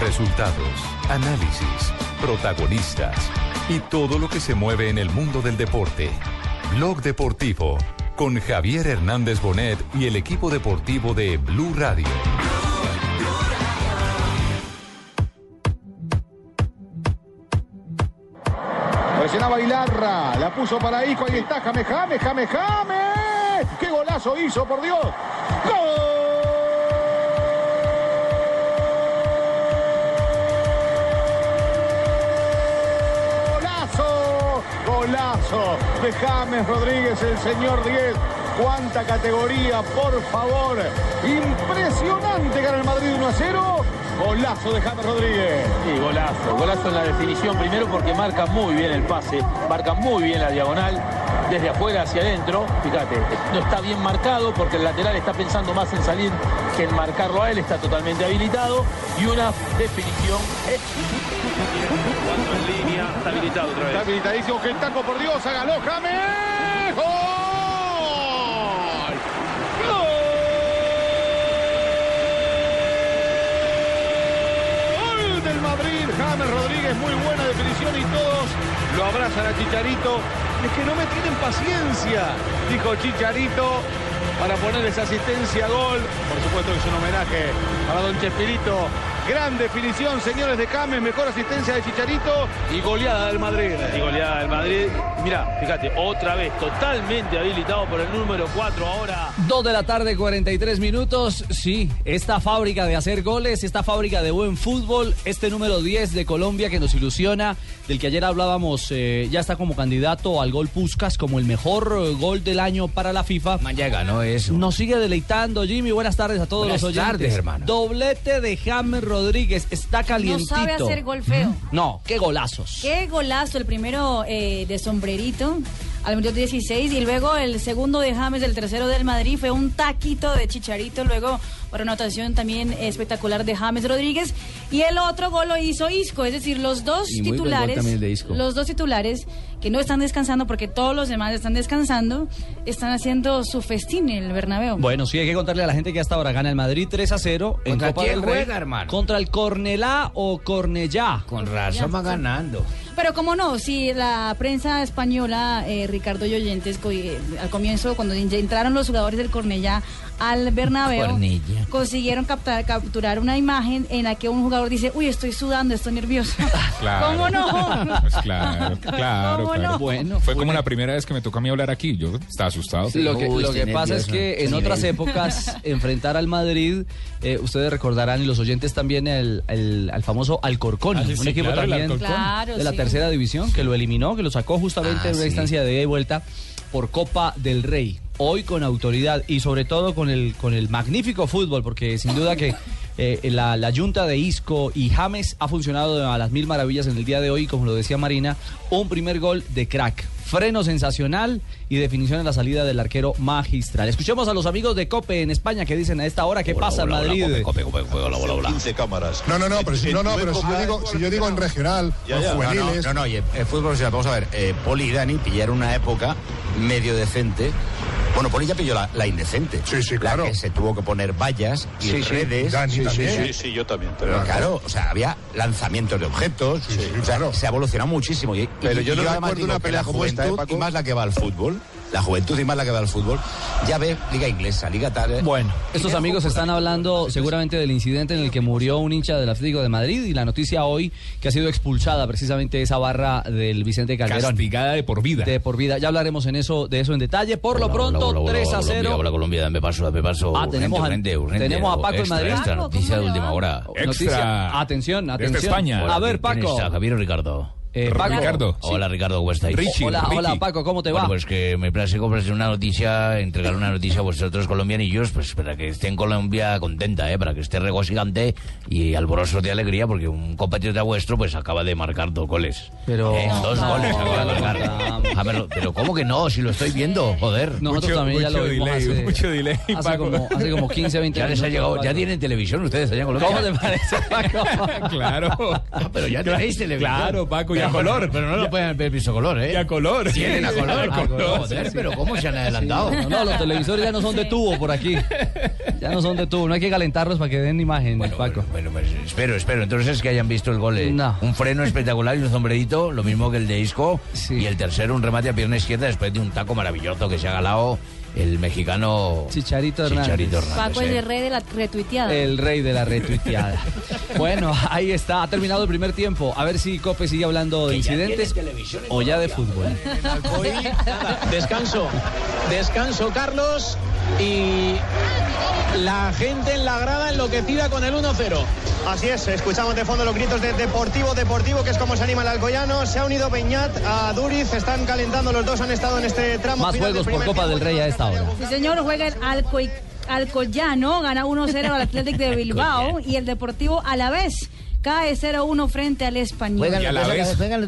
Resultados, análisis, protagonistas y todo lo que se mueve en el mundo del deporte. Blog Deportivo con Javier Hernández Bonet y el equipo deportivo de Blue Radio. Presionaba Ilarra, la puso para Isco, ahí está James. ¡Qué golazo hizo, por Dios! ¡Gol! Golazo de James Rodríguez, el señor 10. Cuánta categoría, por favor. Impresionante, gana el Madrid 1-0. Golazo de James Rodríguez. Sí, golazo en la definición. Primero porque marca muy bien el pase, marca muy bien la diagonal, desde afuera hacia adentro. Fíjate, no está bien marcado porque el lateral está pensando más en salir que en marcarlo a él. Está totalmente habilitado y una definición en línea. Está habilitado otra vez. Está habilitadísimo, que el taco, por Dios, hágalo, James. ¡Gol! James Rodríguez, muy buena definición y todos lo abrazan a Chicharito. Es que no me tienen paciencia, dijo Chicharito, para poner esa asistencia a gol. Por supuesto que es un homenaje para don Chespirito. Gran definición, señores, de James, mejor asistencia de Chicharito y goleada del Madrid. Mirá, fíjate, otra vez totalmente habilitado por el número 4 ahora. 2 de la tarde, 43 minutos. Sí, esta fábrica de hacer goles, esta fábrica de buen fútbol, este número 10 de Colombia que nos ilusiona, del que ayer hablábamos, ya está como candidato al gol Puskás, como el mejor gol del año para la FIFA. Mañana no es. Nos sigue deleitando, Jimmy. Buenas tardes a todos los oyentes. Buenas tardes, hermano. Doblete de James Rodríguez, está calientito. No sabe hacer gol feo. No, qué golazos. Qué golazo, el primero de sombrerito al minuto 16 y luego el segundo de James, el tercero del Madrid, fue un taquito de Chicharito, luego una anotación también espectacular de James Rodríguez y el otro gol lo hizo Isco, es decir, los dos titulares, los dos titulares que no están descansando porque todos los demás están descansando, están haciendo su festín en el Bernabéu. Bueno, sí, hay que contarle a la gente que hasta ahora gana el Madrid 3-0 en Copa del Rey, hermano, contra el Cornellà o Cornellà. Con razón va ganando. Pero cómo no, si la prensa española, Ricardo y oyentes, al comienzo, cuando entraron los jugadores del Cornellà al Bernabéu, consiguieron capturar una imagen en la que un jugador dice, uy, estoy sudando, estoy nervioso. Claro. ¿Cómo no? Pues claro. No? Bueno, fue como la primera vez que me tocó a mí hablar aquí, yo estaba asustado. Sí, lo que pasa es que en otras épocas, enfrentar al Madrid, ustedes recordarán, y los oyentes también, al famoso Alcorcón, un equipo también de la tercera división, que lo eliminó, que lo sacó justamente en una instancia de ida y vuelta por Copa del Rey. Hoy con autoridad y sobre todo con el magnífico fútbol, porque sin duda que la yunta de Isco y James ha funcionado a las mil maravillas en el día de hoy, como lo decía Marina, un primer gol de crack, freno sensacional y definición en la salida del arquero magistral. Escuchemos a los amigos de COPE en España que dicen a esta hora qué pasa en Madrid. COPE, 15 cámaras. Pero si yo digo en regional, en juveniles. El fútbol profesional, vamos a ver, Poli y Dani pillaron una época medio decente. Bueno, Poli ya pilló la indecente. Sí, claro. La que se tuvo que poner vallas y redes. Sí, yo también. Claro, o sea, había lanzamientos de objetos. Claro. Se ha evolucionado muchísimo. Pero yo no recuerdo una pelea como esta, Paco. Y más la que va al fútbol. La juventud y más la que va al fútbol. Ya ve, liga inglesa, liga tal. Bueno, estos amigos están hablando seguramente del incidente en el que murió un hincha del Atlético de Madrid y la noticia hoy que ha sido expulsada precisamente esa barra del Vicente Calderón. Castigada de por vida. Ya hablaremos de eso en detalle. Por lo pronto, 3-0. Hola, Colombia, me paso. Tenemos a Paco en Madrid. Esta noticia de última hora. Atención. Desde España. A ver, Paco. Javier Ricardo. Paco. Ricardo. Hola, Ricardo, ¿cómo estáis? Richie, hola, Richie. Hola, Paco, ¿cómo te va? Bueno, pues que me place una noticia, entregar una noticia a vosotros colombianillos, pues para que esté en Colombia contenta, para que esté regocijante y alboroso de alegría, porque un compatriota vuestro pues acaba de marcar dos goles. Pero... Dos goles acaba de marcar. A ver, pero ¿cómo que no? Si lo estoy viendo, joder. Nosotros también ya lo vimos hace... Mucho delay, Paco. Hace como 15, 20 años. Ya les ha llegado, ya tienen televisión ustedes allá en Colombia. ¿Cómo te parece, Paco? Claro. Pero ya tenéis televisión. Claro, Paco, ya. A color, pero no lo pueden ver piso color, ¿eh? Y a color. Tienen a color. A color. Joder, sí. Pero ¿cómo se han adelantado? Sí. No, los televisores ya no son de tubo por aquí. Ya no son de tubo. No hay que calentarlos para que den imagen, bueno, Paco. Bueno, espero. Entonces que hayan visto el gol. No. Un freno espectacular y un sombrerito, lo mismo que el de Isco. Sí. Y el tercero, un remate a pierna izquierda después de un taco maravilloso que se ha galado el mexicano Chicharito Hernández. Paco es el rey de la retuiteada. El rey de la retuiteada. Bueno, ahí está, ha terminado el primer tiempo. A ver si Cope sigue hablando de incidentes o ya de fútbol. Descanso, Carlos, y la gente en la grada enloquecida con el 1-0. Así es, escuchamos de fondo los gritos de Deportivo, que es como se anima el Alcoyano. Se ha unido Beñat a Duriz, están calentando, los dos han estado en este tramo. Más juegos por Copa del Rey a esta hora. Sí, señor, juega el Alcoyano, gana 1-0 al Atlético de Bilbao y el Deportivo a la vez. Cae 0-1 frente al Español. ¿Juegan los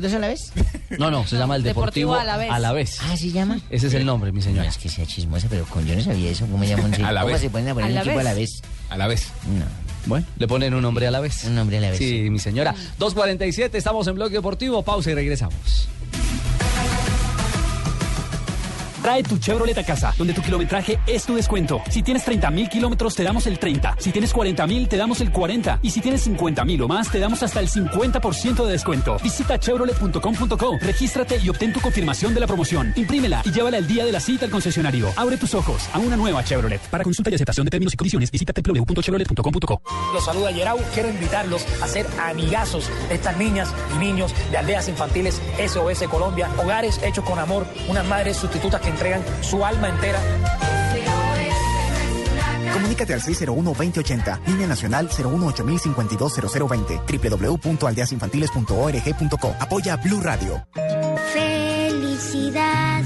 dos a la vez? No, se llama el Deportivo a la vez. Ah, ¿se llama? Ese es el nombre, mi señora. No, es que sea chismosa, pero yo no sabía eso. ¿Cómo llaman? ¿Cómo se ponen a poner un equipo a la vez? A la vez. No. Bueno, le ponen un nombre a la vez. Un nombre a la vez. Sí, mi señora. 2:47, estamos en Bloque Deportivo. Pausa y regresamos. Trae tu Chevrolet a casa, donde tu kilometraje es tu descuento. Si tienes 30.000 kilómetros, te damos el 30. Si tienes 40.000, te damos el 40. Y si tienes 50.000 o más, te damos hasta el 50% de descuento. Visita chevrolet.com.co, regístrate y obtén tu confirmación de la promoción. Imprímela y llévala el día de la cita al concesionario. Abre tus ojos a una nueva Chevrolet. Para consulta y aceptación de términos y condiciones, visita www.chevrolet.com.co. Los saluda Yerau. Quiero invitarlos a ser amigazos de estas niñas y niños de Aldeas Infantiles SOS Colombia. Hogares hechos con amor, unas madres sustitutas que entregan su alma entera. Comunícate al 601-2080, línea nacional 018-052-0020, www.aldeasinfantiles.org.co. Apoya Blue Radio. Felicidad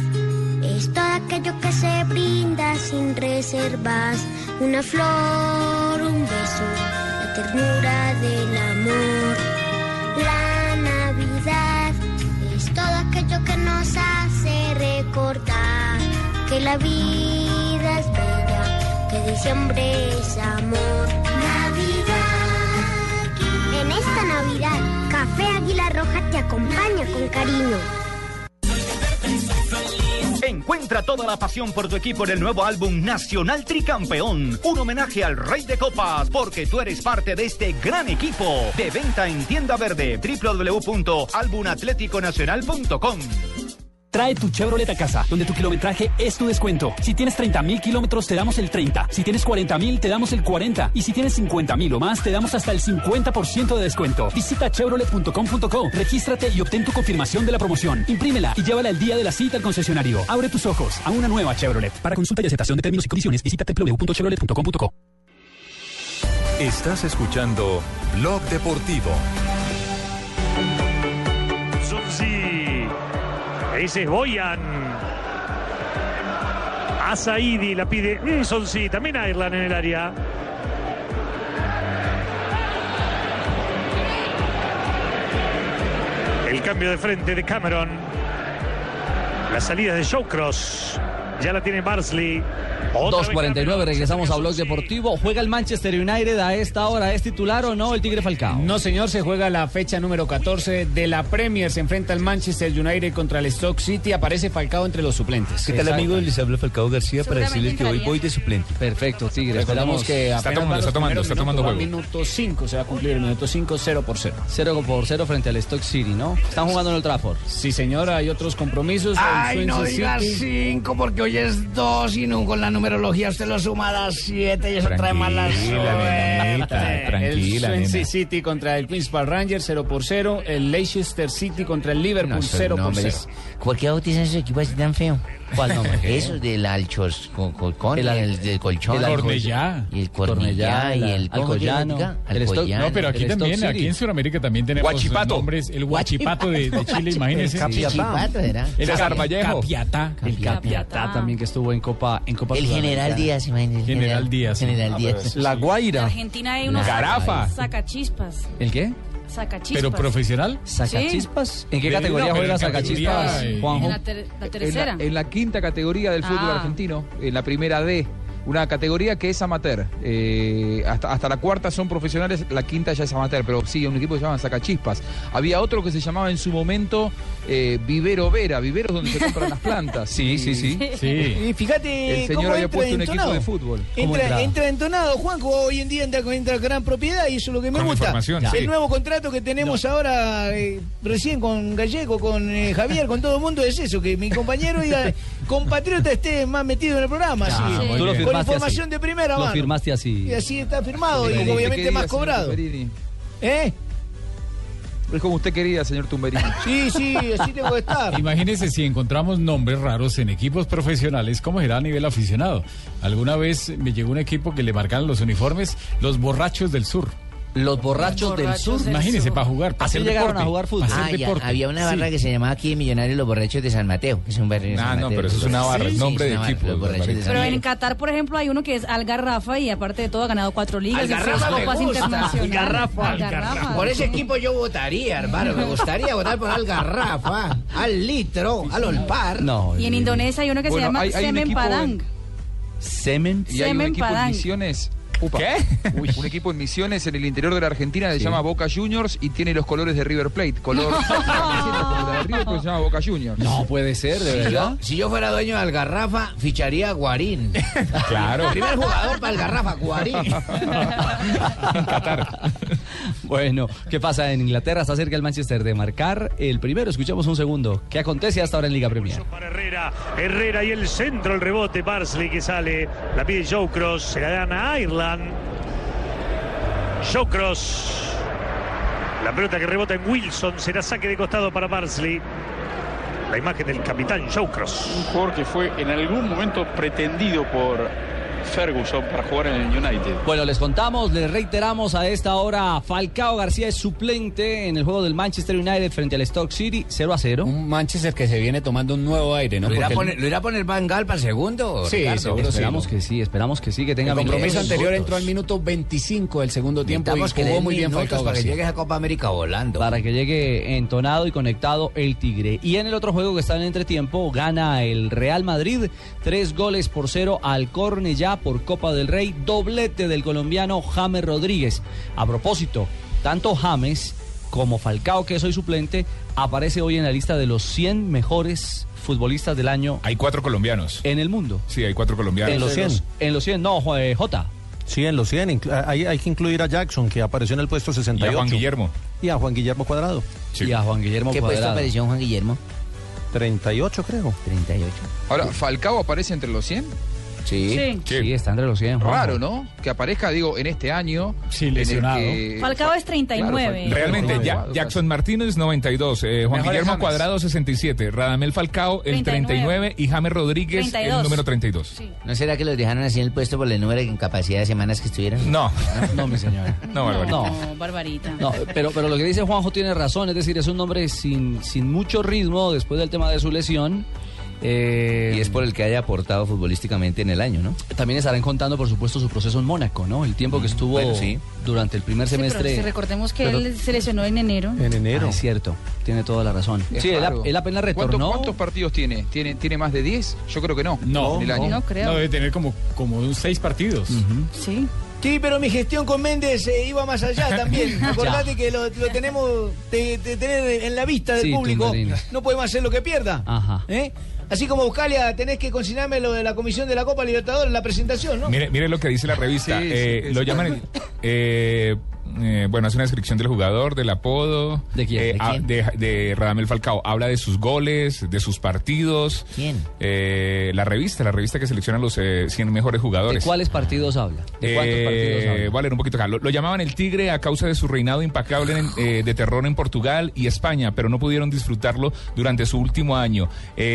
es todo aquello que se brinda sin reservas. Una flor, un beso, la ternura del amor. La Navidad es todo aquello que nos hace recordar que la vida es bella, que diciembre es amor. Navidad. En esta Navidad, Café Águila Roja te acompaña con cariño. Encuentra toda la pasión por tu equipo en el nuevo álbum Nacional Tricampeón, un homenaje al Rey de Copas, porque tú eres parte de este gran equipo. De venta en Tienda Verde, www.albumatléticonacional.com. Trae tu Chevrolet a casa, donde tu kilometraje es tu descuento. Si tienes 30.000 kilómetros, te damos el 30. Si tienes 40.000, te damos el 40. Y si tienes 50.000 o más, te damos hasta el 50% de descuento. Visita chevrolet.com.co, regístrate y obtén tu confirmación de la promoción. Imprímela y llévala el día de la cita al concesionario. Abre tus ojos a una nueva Chevrolet. Para consulta y aceptación de términos y condiciones, visita www.chevrolet.com.co. Estás escuchando Blog Deportivo. Ese es Boyan. A Saidi la pide Sonsi, también a Irland en el área. El cambio de frente de Cameron. Las salidas de Shawcross. Ya la tiene Barsley. 2:49, regresamos a Blog Deportivo. ¿Juega el Manchester United a esta hora? ¿Es titular o no el Tigre Falcao? No, señor, se juega la fecha número 14 de la Premier. Se enfrenta al Manchester United contra el Stoke City. Aparece Falcao entre los suplentes. ¿Qué tal, amigos? Les habla Falcao García para decirles que hoy voy de suplente. Perfecto, Tigre. Esperamos que está tomando juego. Minuto 5 se va a cumplir. El minuto 5, 0-0. 0-0 frente al Stoke City, ¿no? Están jugando en el Trafford. Sí, señor, hay otros compromisos. Ay, no digas 5 porque hoy hoy es 2 y no, con la numerología usted lo suma a las 7 y eso trae mala suerte. Tranquila, el Swansea City contra el Queen's Park Rangers 0-0, el Leicester City contra el Liverpool 0-0. ¿Por qué bautizan esos equipos así tan feos? ¿Cuál nombre? Esos del Alchos, con el del colchón. El Cornellà. Y el Cornellà y el Alcoyano. No, pero aquí también, aquí en Sudamérica también tenemos nombres. El Huachipato de Chile, imagínense. El Carvallejo. El Capiatá también, que estuvo en Copa Sudamericana. El General Díaz, imagínense. General Díaz. La Guaira. Argentina hay unos Carafa. Sacachispas. ¿El qué? Sacachispas. ¿Pero profesional? ¿Sacachispas? Sí. ¿En qué categoría juega Sacachispas, Juanjo? En la tercera. En la quinta categoría del fútbol argentino, en la primera D. Una categoría que es amateur. Hasta la cuarta son profesionales, la quinta ya es amateur, pero sí, un equipo que se llama Sacachispas. Había otro que se llamaba en su momento Vivero Vera, viveros donde se compran las plantas. Sí. Y fíjate, el señor había puesto entonado. Un equipo de fútbol. Entra entonado, Juanjo, hoy en día entra con gran propiedad y eso es lo que me gusta. El nuevo contrato que tenemos ahora, recién con Gallego, con Javier, con todo el mundo, es eso, que mi compañero y compatriota esté más metido en el programa. Información así. De primera mano. Lo firmaste así. Y así está firmado, Tumberini, y obviamente más cobrado. Es como usted quería, señor Tumberini. Sí, así tengo que estar. Imagínese si encontramos nombres raros en equipos profesionales, ¿cómo será a nivel aficionado? Alguna vez me llegó un equipo que le marcaron los uniformes, los borrachos del sur. Los borrachos del sur. Imagínense, para jugar. Así llegaron a jugar fútbol. Había una barra que se llamaba aquí en Millonarios Los Borrachos de San Mateo. Es un barrio de San Mateo. No, pero eso es una barra, es nombre de equipo. Pero en Qatar, por ejemplo, hay uno que es Algarrafa y aparte de todo ha ganado 4 ligas. Algarrafa. Por ese equipo yo votaría, hermano. Me gustaría votar por Algarrafa, al Litro, al Olpar. Y en Indonesia hay uno que se llama Semen Padang. Semen Padang. Y hay un equipo de misiones. ¿Qué? Un equipo en Misiones en el interior de la Argentina se llama Boca Juniors y tiene los colores de River Plate. Se llama Boca Juniors. No puede ser, de verdad. Si yo fuera dueño de Algarrafa, ficharía a Guarín. Claro. Primer jugador para Algarrafa, Guarín. En Qatar. Bueno, ¿qué pasa? En Inglaterra se acerca el Manchester de marcar el primero. Escuchamos un segundo. ¿Qué acontece hasta ahora en Liga Premier? Para Herrera y el centro, el rebote. Parsley que sale. La pide Shawcross. Se la dan a Ireland. Shawcross, la pelota que rebota en Wilson, será saque de costado para Parsley. La imagen del capitán Shawcross, un jugador que fue en algún momento pretendido por Ferguson para jugar en el United. Bueno, les reiteramos a esta hora, Falcao García es suplente en el juego del Manchester United frente al Stoke City, 0-0. Un Manchester que se viene tomando un nuevo aire, ¿no? ¿Lo irá a poner Van Gaal para el segundo? Sí, seguro. Esperamos que sí, que tenga... El compromiso anterior entró al minuto 25 del segundo tiempo y jugó muy bien Falcao García. Para que llegue a Copa América volando. Para que llegue entonado y conectado el Tigre. Y en el otro juego que está en entretiempo, gana el Real Madrid, 3-0 al Cornellà por Copa del Rey, doblete del colombiano James Rodríguez. A propósito, tanto James como Falcao, que es hoy suplente, aparece hoy en la lista de los 100 mejores futbolistas del año. Hay 4 colombianos. En el mundo. Sí, hay 4 colombianos. En los 100. En los 100, no, Jota. Sí, en los 100. Hay que incluir a Jackson, que apareció en el puesto 68. Y a Juan Guillermo. Y a Juan Guillermo Cuadrado. Sí. ¿Qué puesto apareció Juan Guillermo? 38, creo. 38. Ahora, ¿Falcao aparece entre los 100? Sí, está entre los 100. Raro, ¿no? Que aparezca, en este año. Sí, lesionado. Falcao es 39. Claro, realmente, Jackson Martínez, 92. Juan Guillermo Cuadrado, 67. Radamel Falcao, el 39. Y James Rodríguez, 32. El número 32. Sí. ¿No será que los dejaron así en el puesto por el número de incapacidad de semanas que estuvieron? No, mi señora. Barbarita. No, pero lo que dice Juanjo tiene razón. Es decir, es un hombre sin mucho ritmo después del tema de su lesión. Y es por el que haya aportado futbolísticamente en el año, ¿no? También estarán contando, por supuesto, su proceso en Mónaco, ¿no? El tiempo que estuvo durante el primer semestre. Pero si recordemos que él se lesionó en enero. Es cierto, tiene toda la razón. Él apenas retornó. ¿Cuántos partidos tiene? ¿Tiene más de 10? Yo creo que no. No creo. No, debe tener como 6 partidos. Sí. Sí, pero mi gestión con Méndez iba más allá también. Acordate que lo tenemos de tener en la vista del público. Tumbarino. No podemos hacer lo que pierda. Ajá. Así como Buscalia, tenés que consignarme lo de la comisión de la Copa Libertadores en la presentación, ¿no? Mire lo que dice la revista. Lo llaman Bueno, hace una descripción del jugador, del apodo. ¿De quién? De Radamel Falcao. Habla de sus goles, de sus partidos. ¿Quién? La revista que selecciona los 100 mejores jugadores. ¿De cuáles partidos habla? ¿De cuántos partidos habla? Voy a leer un poquito acá. Lo llamaban el Tigre a causa de su reinado implacable de terror en Portugal y España, pero no pudieron disfrutarlo durante su último año. Bueno,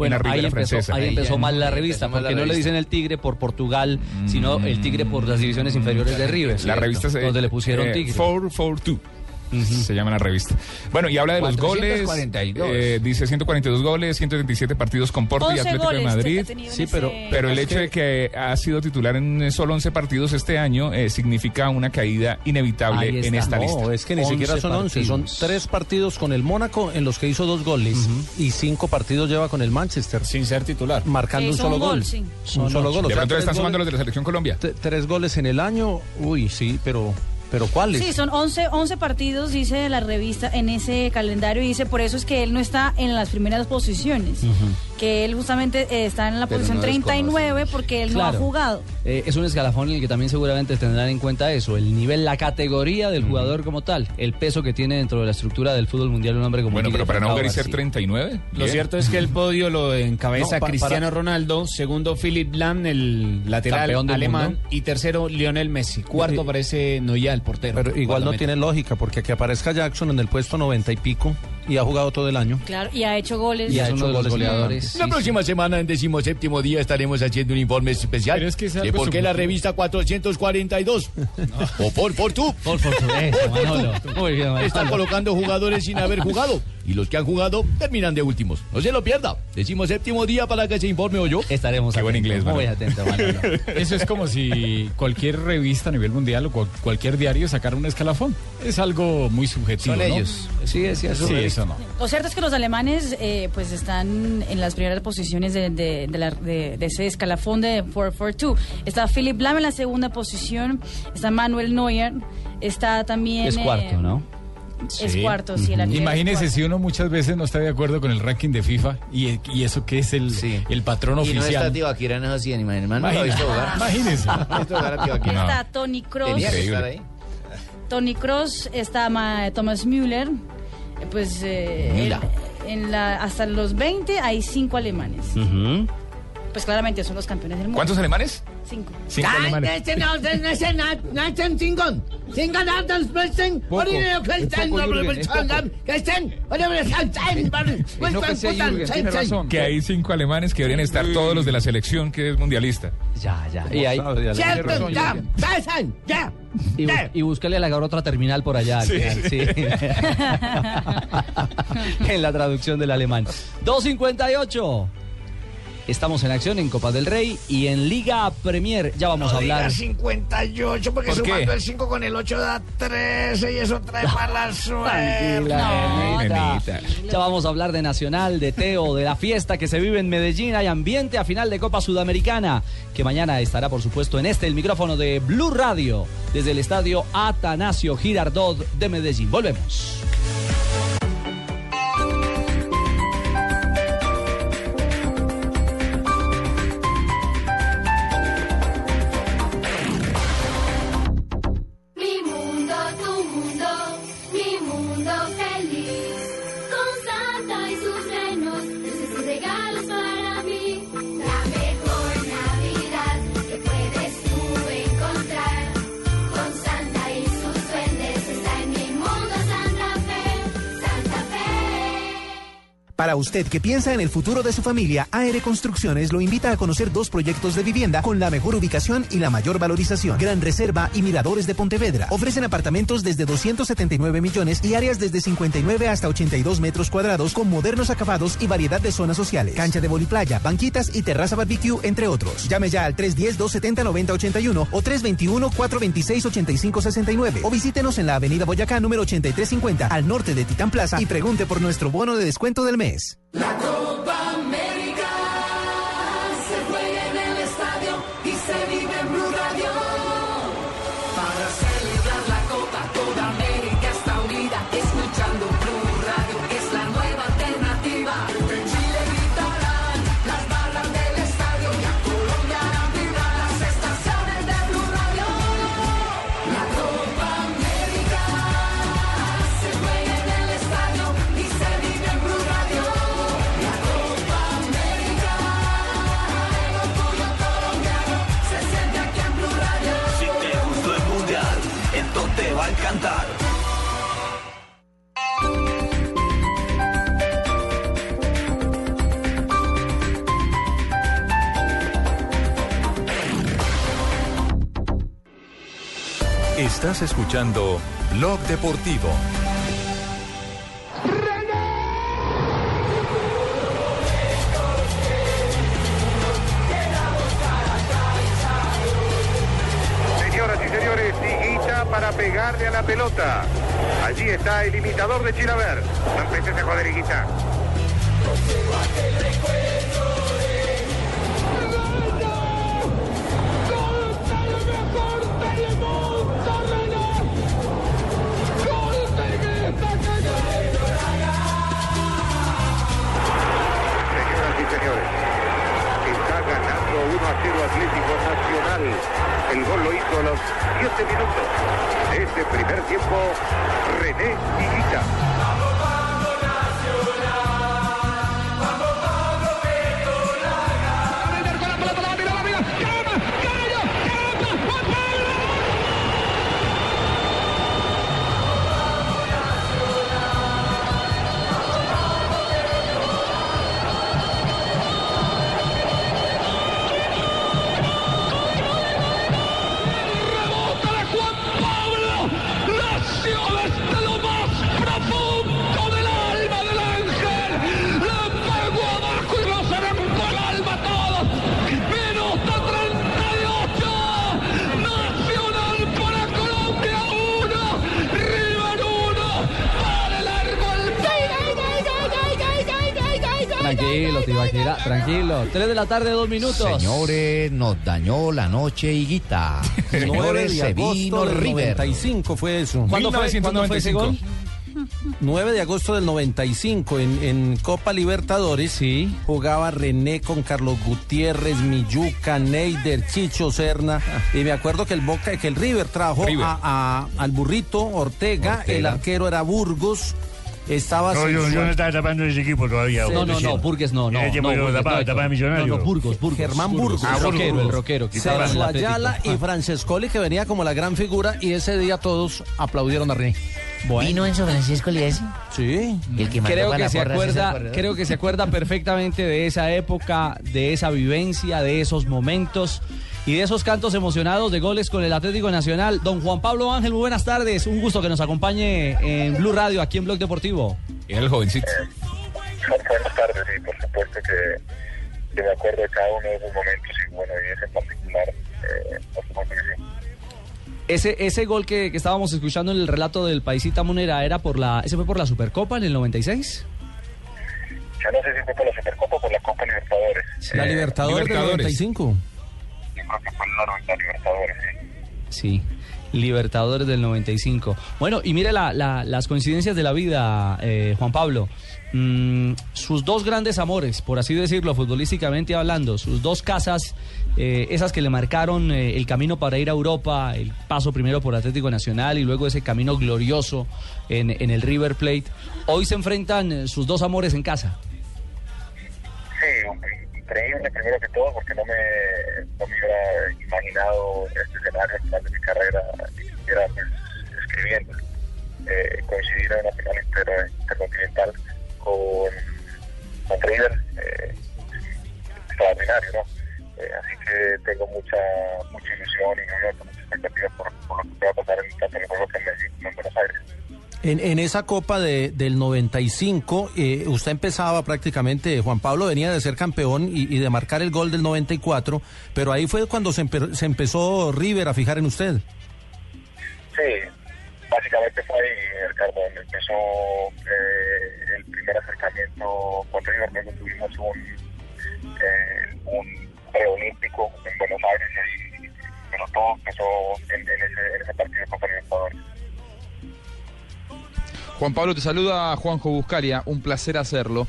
en la Riviera Francesa. Ahí empezó mal la revista, porque no le dicen el Tigre por Portugal, sino el Tigre por las divisiones inferiores de River. La revista se... Donde le pusieron Tigre. 442. Se llama la revista. Bueno, y habla de los goles. Dice 142 goles, 137 partidos con Porto y Atlético de Madrid. Sí, pero el hecho de que ha sido titular en solo 11 partidos este año significa una caída inevitable en esta lista. No, es que ni siquiera son 11, son 3 partidos con el Mónaco en los que hizo 2 goles y 5 partidos lleva con el Manchester sin ser titular, marcando un solo gol. Un solo gol. De pronto están sumando los de la selección Colombia. 3 goles en el año. Uy, sí, ¿Pero cuáles? Sí, son 11 partidos, dice la revista, en ese calendario, y dice, por eso es que él no está en las primeras posiciones, que él justamente está en la posición 39 porque él no ha jugado. Es un escalafón en el que también seguramente tendrán en cuenta eso, el nivel, la categoría del jugador como tal, el peso que tiene dentro de la estructura del fútbol mundial un hombre como... Bueno, pero para no jugar y ser 39. Lo cierto es que el podio lo encabeza Cristiano Ronaldo, segundo Philipp Lahm, el lateral alemán, y tercero Lionel Messi, cuarto aparece Neuer, el portero. Pero igual no tiene lógica, porque que aparezca Jackson en el puesto 90 y pico y ha jugado todo el año. Claro, y ha hecho goles. Y ha hecho goles goleadores. La próxima semana, en 17º día, estaremos haciendo un informe especial. Pero es que de por qué la revista 442. No. O por tú. Están colocando jugadores sin haber jugado. Y los que han jugado terminan de últimos. No se lo pierda. 17º día para que se informe o yo. Estaremos aquí. Qué buen inglés, Manolo. Muy atento, Manolo. Eso es como si cualquier revista a nivel mundial o cualquier diario sacara un escalafón. Es algo muy subjetivo, ¿no? Son ellos. Sí, eso no. Lo cierto es que los alemanes pues están en las primeras posiciones de ese escalafón de 442. Está Philipp Lahm en la segunda posición. Está Manuel Neuer. Está también... Es cuarto, ¿no? Sí. Es cuarto, sí, el arquero. Imagínese si uno muchas veces no está de acuerdo con el ranking de FIFA y eso que es el patrón y oficial. Y no está Tibaquirá, no es así, hermano. Imagínese. Está Toni Kroos. Tenía que estar ahí. Toni Kroos, está Thomas Müller. Pues hasta los 20 hay 5 alemanes. Pues claramente son los campeones del mundo. ¿Cuántos alemanes? 5. 5 alemanes. Que hay 5 alemanes que deberían estar todos los de la selección que es mundialista. Ya. Y ahí. Y búscale a la otra terminal por allá. Sí. En la traducción del alemán. 2:58. Estamos en acción en Copa del Rey y en Liga Premier. Ya vamos a hablar. Diga 58, porque sumando el 5 con el 8 da 13 y eso trae para la suerte. Ya vamos a hablar de Nacional, de Teo, de la fiesta que se vive en Medellín. Hay ambiente a final de Copa Sudamericana, que mañana estará, por supuesto, en el micrófono de Blue Radio, desde el estadio Atanasio Girardot de Medellín. Volvemos. Para usted que piensa en el futuro de su familia, AR Construcciones lo invita a conocer 2 proyectos de vivienda con la mejor ubicación y la mayor valorización. Gran Reserva y Miradores de Pontevedra. Ofrecen apartamentos desde 279 millones y áreas desde 59 hasta 82 metros cuadrados con modernos acabados y variedad de zonas sociales. Cancha de voliplaya, banquitas y terraza barbecue, entre otros. Llame ya al 310-270-9081 o 321-426-8569 o visítenos en la avenida Boyacá, número 8350, al norte de Titán Plaza y pregunte por nuestro bono de descuento del mes. La Copa América se juega en el estadio y se vive en Blue Radio. Para celebrar la Copa, toda América está unida, escuchando Blue Radio, es la nueva alternativa. En Chile gritarán las barras del estadio y a Colombia harán vibrar las estaciones de Blue Radio. La Copa América. Estás escuchando Blog Deportivo. Señoras y señores, Higuita para pegarle a la pelota. Allí está el imitador de Chilaver. No empecé a joder, Higuita. Atlético Nacional. El gol lo hizo a los 7 minutos de este primer tiempo René Higuita. ¡Vamos, Pablo Nacional! ¡Vamos, Pablo Tranquilo, Tibaquirá, tranquilo. 3 de la tarde, 2 minutos. Señores, nos dañó la noche Higuita. Señores, se vino River. 95 fue eso. ¿Cuándo fue ese gol? 9 de agosto del 95 en Copa Libertadores, sí. Jugaba René con Carlos Gutiérrez, Milluca, Neider, Chicho Serna, y me acuerdo que el River trajo al burrito Ortega, el arquero era Burgos. Estaba yo no estaba tapando ese equipo todavía. Sí. No, Burgues no, Millonarios. Burgos. Germán Burgos. El roquero. Sergio Ayala y Francescoli, que venía como la gran figura, y ese día todos aplaudieron a René. Bueno. ¿Vino Enzo Francescoli ese? Sí. El que creo que se acuerda perfectamente de esa época, de esa vivencia, de esos momentos y de esos cantos emocionados de goles con el Atlético Nacional. Don Juan Pablo Ángel, muy buenas tardes. Un gusto que nos acompañe en Blue Radio, aquí en Blog Deportivo. Y el jovencito. Buenas tardes, sí, por supuesto que me acuerdo de cada uno de esos momentos y bueno, y ese en particular, por supuesto que sí. Ese gol que estábamos escuchando en el relato del Paisita Munera, ¿ese fue por la Supercopa en el 96? Ya no sé si fue por la Supercopa o por la Copa Libertadores. La Libertadores del 95. Libertadores, sí. Libertadores del 95. Bueno, y mire las coincidencias de la vida, Juan Pablo. Sus dos grandes amores, por así decirlo, futbolísticamente hablando, sus dos casas, esas que le marcaron el camino para ir a Europa, el paso primero por Atlético Nacional y luego ese camino glorioso en el River Plate. Hoy se enfrentan sus dos amores en casa. Sí, increíble, primero que todo, porque no me hubiera imaginado este escenario al final de mi carrera, ni siquiera pues, escribiendo. Coincidir en una final intercontinental con River, extraordinario, ¿no? Así que tengo mucha ilusión y mucha expectativa por lo que va a pasar tanto en el juego que en México como en Buenos Aires. En esa Copa del 95, usted empezaba prácticamente, Juan Pablo venía de ser campeón y de marcar el gol del 94, pero ahí fue cuando se empezó River a fijar en usted. Sí, básicamente fue ahí, Ricardo, donde empezó el primer acercamiento con River. Luego tuvimos un preolímpico en Buenos Aires, y, pero todo empezó en ese partido con River. Juan Pablo, te saluda Juanjo Buscalia, un placer hacerlo.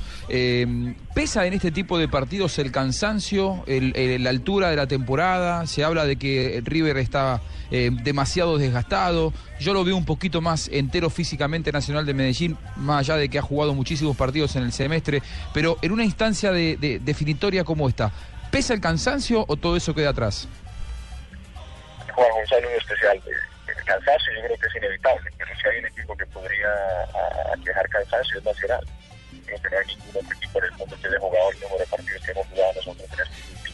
¿Pesa en este tipo de partidos el cansancio, la altura de la temporada? Se habla de que River está demasiado desgastado. Yo lo veo un poquito más entero físicamente Nacional de Medellín, más allá de que ha jugado muchísimos partidos en el semestre, pero en una instancia de definitoria como esta, ¿pesa el cansancio o todo eso queda atrás? Juan, un saludo especial. El cansancio yo creo que es inevitable, pero si hay un equipo que podría dejar cansancio es Nacional. Creo que no hay ningún otro equipo en el mundo que haya jugado el número de partidos que hemos jugado nosotros en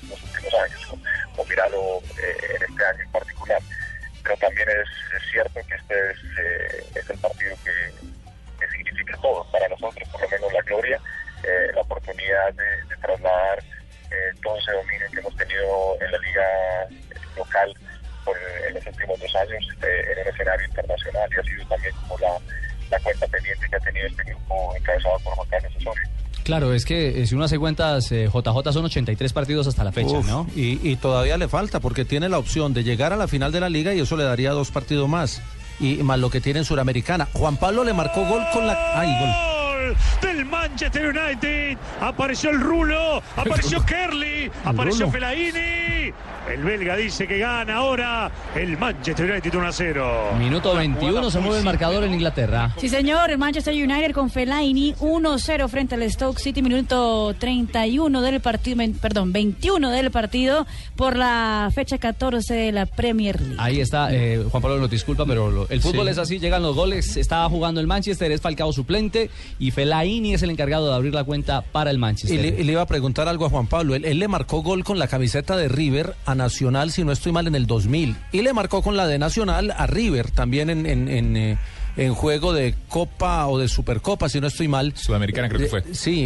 los últimos años, o mirarlo en este año en particular. Pero también es cierto que este es el partido que significa todo, para nosotros por lo menos la gloria, la oportunidad de trasladar todo ese dominio que hemos tenido en la liga local en los últimos 2 años en un escenario internacional, y ha sido también como la cuenta pendiente que ha tenido este grupo encabezado por Juan Carlos Osorio. Claro, es que si uno hace cuentas, JJ son 83 partidos hasta la fecha, ¿no? Y todavía le falta, porque tiene la opción de llegar a la final de la liga y eso le daría 2 partidos más, y más lo que tiene en Suramericana. Juan Pablo le marcó gol con la... ¡Ay, gol! Del Manchester United, apareció el Rulo, apareció Kerly, apareció Fellaini. El belga dice que gana ahora el Manchester United 1-0. Minuto 21, se mueve el marcador en Inglaterra. Sí, señor, el Manchester United con Fellaini 1-0 frente al Stoke City, minuto 31 del partido, perdón, 21 del partido por la fecha 14 de la Premier League. Ahí está, Juan Pablo nos disculpa, pero el fútbol es así, llegan los goles, está jugando el Manchester, es Falcao suplente y Fellaini es el encargado de abrir la cuenta para el Manchester. Y le iba a preguntar algo a Juan Pablo. Él le marcó gol con la camiseta de River a Nacional, si no estoy mal, en el 2000. Y le marcó con la de Nacional a River, también en juego de Copa o de Supercopa, si no estoy mal. Sudamericana creo que fue. Sí,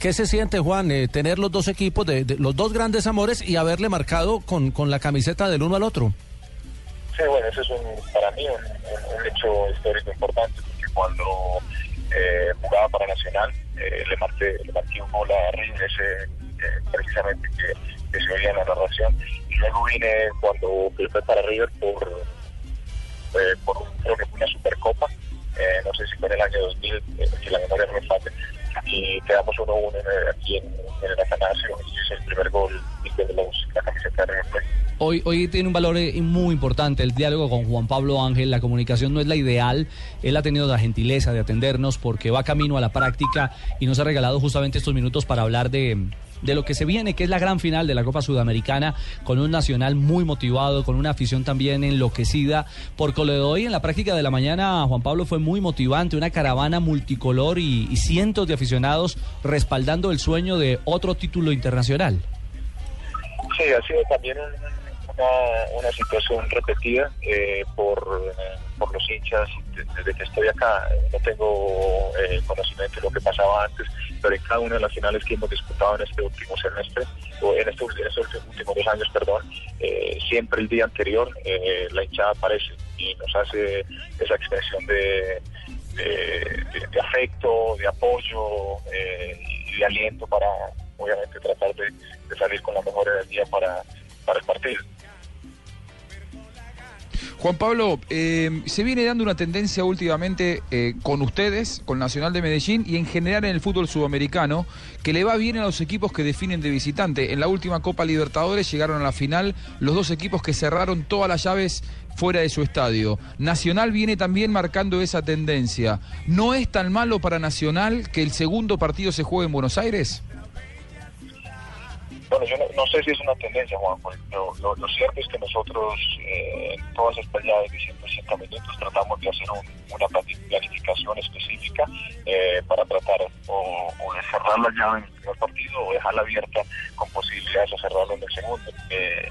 ¿qué se siente, Juan, tener los 2 equipos, de los 2 grandes amores y haberle marcado con la camiseta del uno al otro? Sí, bueno, eso es para mí un hecho histórico importante, porque cuando... jugaba para Nacional, le marqué un gol a River, precisamente que se oía en la narración, y luego vine cuando fue para River por creo que fue una Supercopa, no sé si fue en el año 2000, si la memoria no me falla, y quedamos 1-1 aquí en el Atanasio, y ese es el primer gol de la camiseta de River Plate. Hoy tiene un valor muy importante el diálogo con Juan Pablo Ángel. La comunicación no es la ideal, él ha tenido la gentileza de atendernos porque va camino a la práctica y nos ha regalado justamente estos minutos para hablar de lo que se viene, que es la gran final de la Copa Sudamericana, con un Nacional muy motivado, con una afición también enloquecida, porque lo de hoy en la práctica de la mañana, Juan Pablo, fue muy motivante, una caravana multicolor y cientos de aficionados respaldando el sueño de otro título internacional. Sí, ha sido también una situación repetida por los hinchas desde que estoy acá. No tengo conocimiento de lo que pasaba antes, pero en cada una de las finales que hemos disputado en este último semestre, o en estos últimos 2 años, siempre el día anterior la hinchada aparece y nos hace esa expresión de afecto, de apoyo y de aliento para, obviamente, tratar de salir con la mejora del día para el partido. Juan Pablo, se viene dando una tendencia últimamente con ustedes, con Nacional de Medellín y en general en el fútbol sudamericano, que le va bien a los equipos que definen de visitante. En la última Copa Libertadores llegaron a la final los 2 equipos que cerraron todas las llaves fuera de su estadio. Nacional viene también marcando esa tendencia. ¿No es tan malo para Nacional que el segundo partido se juegue en Buenos Aires? Bueno, yo no sé si es una tendencia, Juan, porque lo cierto es que nosotros en todas estas llaves de 150 minutos tratamos de hacer una planificación específica para tratar o de cerrar la llave en el primer partido o dejarla abierta con posibilidades de cerrarla en el segundo.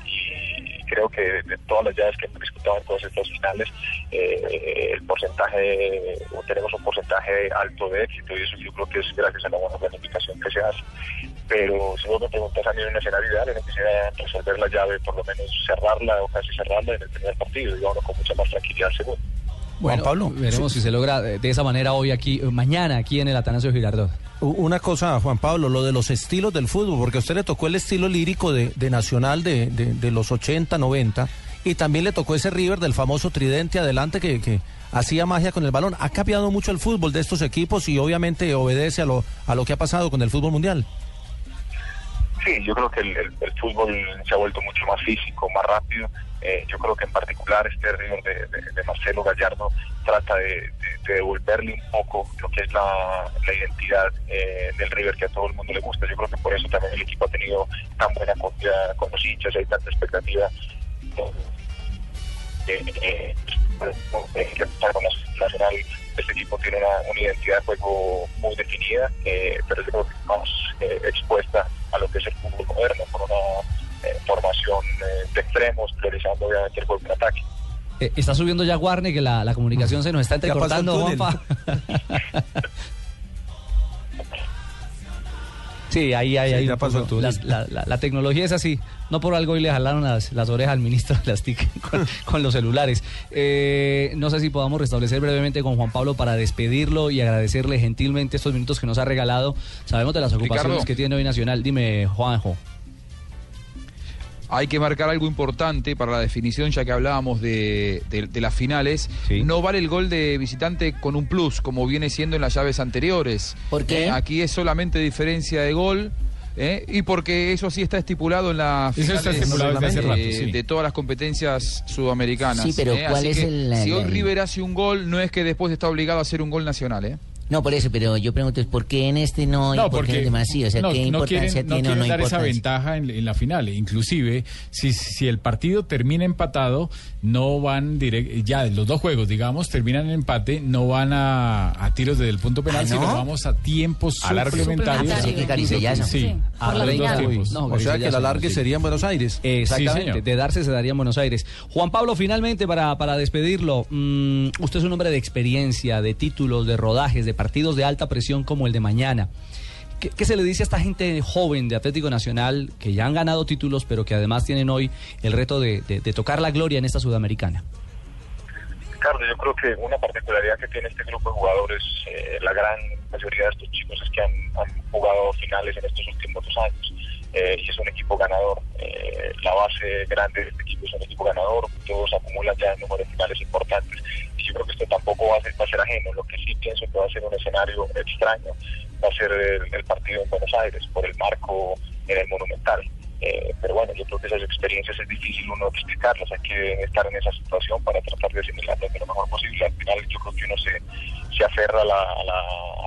Y creo que de todas las llaves que hemos disputado en todas estas finales, tenemos un porcentaje alto de éxito, y eso yo creo que es gracias a la buena planificación que se hace. Pero si vos me preguntas a mí en una escenario ideal, en el que sea resolver la llave, por lo menos cerrarla o casi cerrarla en el primer partido, y ahora con mucha más tranquilidad el segundo. Bueno, Juan Pablo, veremos si se logra de esa manera hoy aquí, mañana aquí en el Atanasio Girardot. Una cosa, Juan Pablo, lo de los estilos del fútbol, porque a usted le tocó el estilo lírico de Nacional de los 80, 90, y también le tocó ese River del famoso tridente adelante que hacía magia con el balón. Ha cambiado mucho el fútbol de estos equipos y obviamente obedece a lo que ha pasado con el fútbol mundial. Sí, yo creo que el fútbol se ha vuelto mucho más físico, más rápido. Yo creo que en particular este River de Marcelo Gallardo trata de devolverle un poco lo que es la identidad del River que a todo el mundo le gusta. Yo creo que por eso también el equipo ha tenido tan buena acogida con los hinchas, hay tanta expectativa con Nacional. Este equipo tiene una identidad de juego muy definida, pero yo creo que más expuesta a lo que es el fútbol moderno, con una formación de extremos, priorizando obviamente el golpe de ataque. Está subiendo ya Warner, que la comunicación se nos está entrecortando, Juanpa. Sí, ahí ya pasó el túnel. La tecnología es así. No por algo hoy le jalaron las orejas al ministro de las TIC con los celulares. No sé si podamos restablecer brevemente con Juan Pablo para despedirlo y agradecerle gentilmente estos minutos que nos ha regalado. Sabemos de las ocupaciones, Ricardo, que tiene hoy Nacional. Dime, Juanjo. Hay que marcar algo importante para la definición, ya que hablábamos de las finales. Sí. No vale el gol de visitante con un plus, como viene siendo en las llaves anteriores. ¿Por qué? Aquí es solamente diferencia de gol. Y porque eso sí está estipulado en la final de todas las competencias sudamericanas. Sí, pero ¿cuál es el...? Si hoy River hace un gol, no es que después está obligado a hacer un gol nacional, No, por eso, pero yo pregunto, ¿por qué en este no y por qué en el demás sí? O sea, ¿qué importancia tiene o no importancia? No quieren dar esa ventaja en la final. Inclusive, si el partido termina empatado, no van directo, ya los dos juegos, digamos, terminan en empate, no van a tiros desde el punto penal, sino vamos a tiempos suplementarios. Así que Caricellano. Sí, por la final. O sea, que el alargue sería en Buenos Aires. Exactamente, de darse se daría en Buenos Aires. Juan Pablo, finalmente, para despedirlo, usted es un hombre de experiencia, de títulos, de rodajes, de partidos de alta presión como el de mañana. ¿Qué se le dice a esta gente joven de Atlético Nacional que ya han ganado títulos, pero que además tienen hoy el reto de tocar la gloria en esta Sudamericana? Ricardo, yo creo que una particularidad que tiene este grupo de jugadores, la gran mayoría de estos chicos, es que han jugado finales en estos últimos 2 años. Y es un equipo ganador. La base grande de este equipo es un equipo ganador. Todos acumulan ya números de finales importantes. Y yo creo que esto tampoco va a ser ajeno. Lo que sí pienso que va a ser un escenario extraño va a ser el partido en Buenos Aires, por el marco en el Monumental. Pero bueno, yo creo que esas experiencias es difícil uno explicarlas. Hay que estar en esa situación para tratar de asimilarlas de lo mejor posible. Al final yo creo que uno se aferra a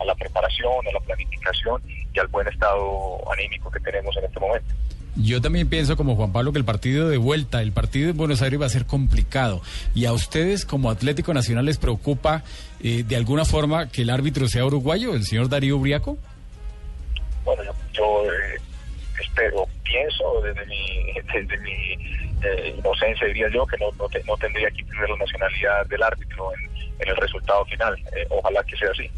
la preparación, a la planificación y al buen estado anímico que tenemos en este momento. Yo también pienso como Juan Pablo que el partido de vuelta, el partido de Buenos Aires va a ser complicado, y a ustedes como Atlético Nacional les preocupa de alguna forma que el árbitro sea uruguayo, el señor Darío Briaco. Bueno, yo espero, pienso desde mi inocencia, diría yo, que no tendría que incluir la nacionalidad del árbitro en el resultado final. Ojalá que sea así.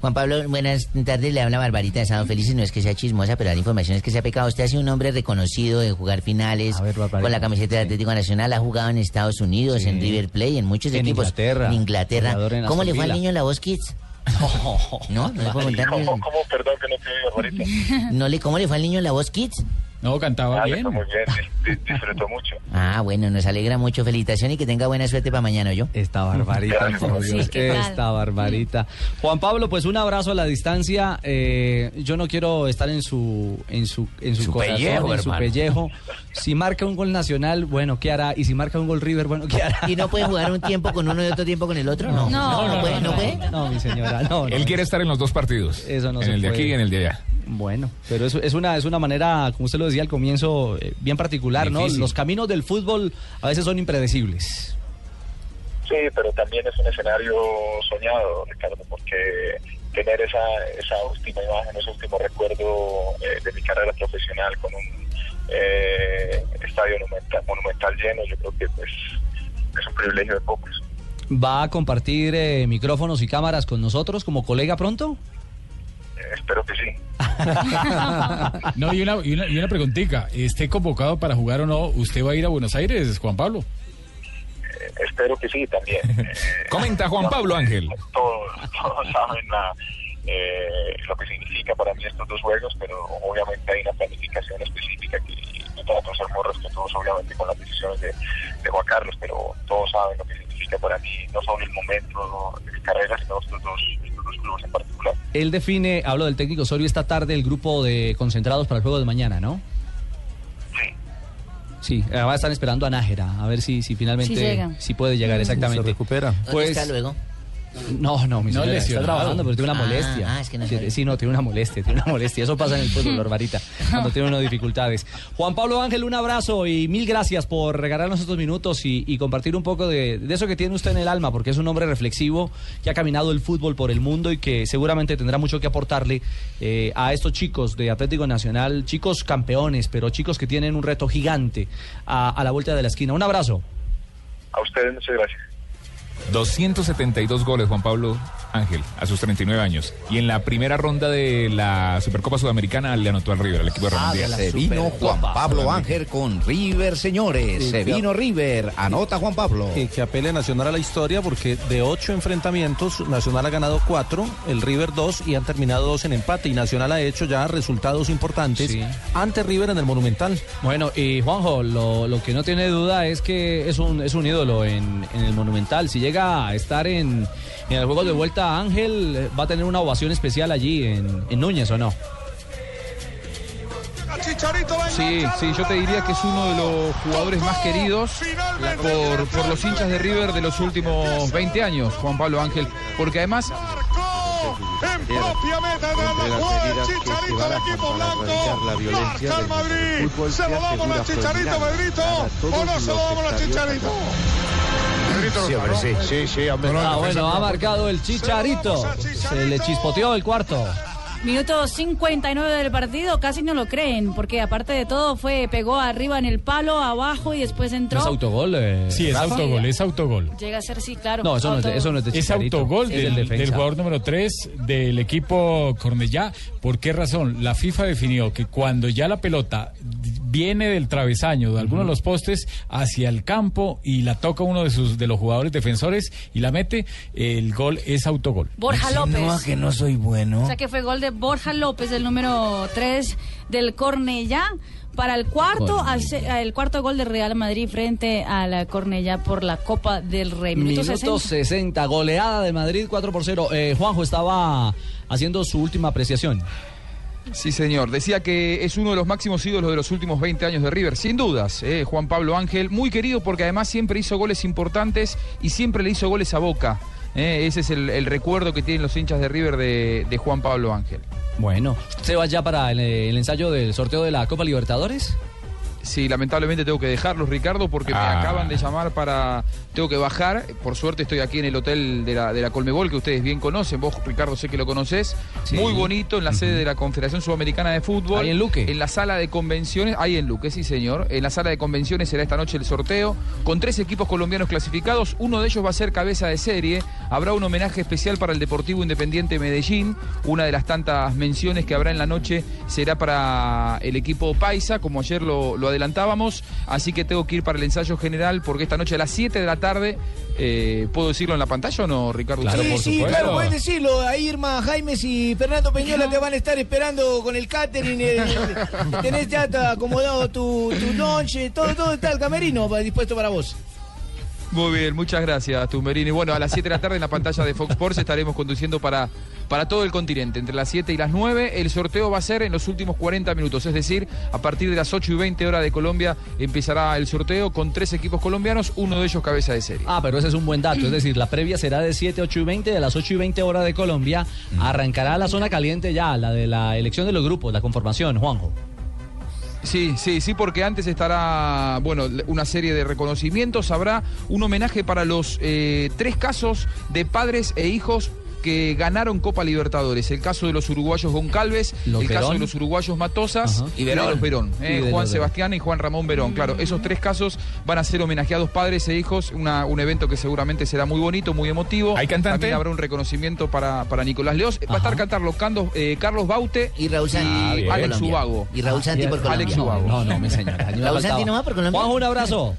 Juan Pablo, buenas tardes, le habla Barbarita de Sado Felices. No es que sea chismosa, pero la información es que se ha pecado. Usted ha sido un hombre reconocido de jugar finales con la camiseta de Atlético Nacional, ha jugado en Estados Unidos, en River Plate, en muchos equipos. En Inglaterra. ¿Cómo le fue al niño en la voz, Kids? No le puedo contar. ¿Cómo? Perdón que no te digo, Barbarita. ¿Cómo le fue al niño en la voz, Kids? No, cantaba bien. Muy bien, disfrutó mucho. Ah, bueno, nos alegra mucho. Felicitación y que tenga buena suerte para mañana, ¿oyó? Esta Barbarita, por Dios, esta Barbarita. Juan Pablo, pues un abrazo a la distancia. Yo no quiero estar en su corazón, pellejo, en su pellejo. Si marca un gol Nacional, bueno, ¿qué hará? Y si marca un gol River, bueno, ¿qué hará? ¿Y no puede jugar un tiempo con uno y otro tiempo con el otro? No puede. No, mi señora, no. Él quiere estar en los dos partidos. Eso no se puede. En el de aquí y en el de allá. Bueno, pero es una manera, como usted lo decía al comienzo, bien particular, difícil, ¿no? Los caminos del fútbol a veces son impredecibles. Sí, pero también es un escenario soñado, Ricardo, porque tener esa última imagen, ese último recuerdo de mi carrera profesional con un estadio monumental lleno, yo creo que pues, es un privilegio de pocos. ¿Va a compartir micrófonos y cámaras con nosotros como colega pronto? Espero que sí. No, y una preguntica, ¿esté convocado para jugar o no? ¿Usted va a ir a Buenos Aires, Juan Pablo? Espero que sí, también. Comenta Juan Pablo Ángel. Todos saben lo que significa para mí estos 2 juegos, pero obviamente hay una planificación específica que trato de ser muy respetuoso, obviamente, con las decisiones de Juan Carlos, pero todos saben lo que significa para mí, no solo el momento de mi carrera, sino estos dos clubes en particular. Él define, hablo del técnico Osorio, esta tarde el grupo de concentrados para el juego de mañana, ¿no? Sí, además están esperando a Nájera, a ver si finalmente si puede llegar, exactamente. Se recupera. Pues, ¿está luego? No, mi señora, está trabajando, pero tiene una molestia. Es que no sabe. Sí, no, tiene una molestia. Eso pasa en el fútbol, Barbarita, cuando tiene unas dificultades. Juan Pablo Ángel, un abrazo y mil gracias por regalarnos estos minutos y compartir un poco de eso que tiene usted en el alma, porque es un hombre reflexivo que ha caminado el fútbol por el mundo y que seguramente tendrá mucho que aportarle a estos chicos de Atlético Nacional, chicos campeones, pero chicos que tienen un reto gigante a la vuelta de la esquina. Un abrazo. A ustedes muchas gracias. 272 goles, Juan Pablo Ángel, a sus 39 años. Y en la primera ronda de la Supercopa Sudamericana le anotó al River, al equipo de Ramón Díaz. Se vino Juan Pablo Ángel con River, señores. Se vino River, anota Juan Pablo. Y que apele Nacional a la historia, porque de 8 enfrentamientos, Nacional ha ganado 4, el River 2, y han terminado 2 en empate. Y Nacional ha hecho ya resultados importantes ante River en el Monumental. Bueno, y Juanjo, lo que no tiene duda es que es un ídolo en el Monumental. Si llega a estar en el juego de vuelta, Ángel va a tener una ovación especial allí en Núñez, ¿o no? Sí, yo te diría que es uno de los jugadores más queridos por los hinchas de River de los últimos 20 años, Juan Pablo Ángel, porque además... En propia meta del Chicharito del equipo blanco, marca el Madrid, se lo damos al Chicharito, Pedrito, o no se lo damos al Chicharito. Sí, hombre. Bueno, ha marcado el Chicharito. Se le chispoteó el cuarto. Minuto 59 del partido, casi no lo creen, porque aparte de todo pegó arriba en el palo, abajo y después entró. ¿Es autogol? Sí, es autogol, es autogol. Llega a ser, sí, claro. No, eso no es de Chicharito. Es autogol del jugador número 3 del equipo Cornellà. ¿Por qué razón? La FIFA definió que cuando ya la pelota viene del travesaño de alguno de los postes hacia el campo y la toca uno de los jugadores defensores y la mete, el gol es autogol. Borja López. No, que no soy bueno. O sea que fue gol de Borja López, el número 3 del Cornellà, para el cuarto gol del Real Madrid frente a la Cornellà por la Copa del Rey. Minuto 60, goleada de Madrid 4-0. Juanjo estaba haciendo su última apreciación. Sí, señor. Decía que es uno de los máximos ídolos de los últimos 20 años de River, sin dudas, Juan Pablo Ángel, muy querido porque además siempre hizo goles importantes y siempre le hizo goles a Boca. Ese es el recuerdo que tienen los hinchas de River de Juan Pablo Ángel. Bueno, ¿se va ya para el ensayo del sorteo de la Copa Libertadores? Sí, lamentablemente tengo que dejarlos, Ricardo, porque me acaban de llamar tengo que bajar. Por suerte estoy aquí en el hotel de la Colmebol, que ustedes bien conocen. Vos, Ricardo, sé que lo conocés. Sí. Muy bonito, en la sede de la Confederación Sudamericana de Fútbol. Ahí en Luque. En la sala de convenciones. Ahí en Luque, sí, señor. En la sala de convenciones será esta noche el sorteo, con 3 equipos colombianos clasificados. Uno de ellos va a ser cabeza de serie. Habrá un homenaje especial para el Deportivo Independiente Medellín. Una de las tantas menciones que habrá en la noche será para el equipo paisa, como ayer lo adelantábamos, así que tengo que ir para el ensayo general, porque esta noche a las 7 de la tarde, ¿puedo decirlo en la pantalla o no, Ricardo? Claro, sí, claro, puedes decirlo. Ahí Irma Jaimes y Fernando Peñola te van a estar esperando con el catering, tenés ya acomodado tu noche, todo está el camerino dispuesto para vos. Muy bien, muchas gracias, Tumberini. Bueno, a las 7 de la tarde en la pantalla de Fox Sports estaremos conduciendo para todo el continente. Entre las 7 y las 9, el sorteo va a ser en los últimos 40 minutos. Es decir, a partir de las 8:20 horas de Colombia empezará el sorteo con 3 equipos colombianos, uno de ellos cabeza de serie. Ah, pero ese es un buen dato. Es decir, la previa será de 7 a 8:20. De las 8:20 horas de Colombia arrancará la zona caliente ya, la de la elección de los grupos, la conformación, Juanjo. Sí, porque antes estará, una serie de reconocimientos. Habrá un homenaje para los 3 casos de padres e hijos que ganaron Copa Libertadores. El caso de los uruguayos Goncalves, caso de los uruguayos Matosas y Verón. Juan Sebastián y Juan Ramón Verón. Claro, esos 3 casos van a ser homenajeados padres e hijos. Un evento que seguramente será muy bonito, muy emotivo. ¿Hay cantante? También habrá un reconocimiento para Nicolás Leoz. Va a estar Carlos Baute y Raúl Santi y Alex Ubago. Y Raúl Santi por Colombia. Alex Ubago. No, mi señora. Raúl Santi nomás por Colombia. Juanjo, un abrazo.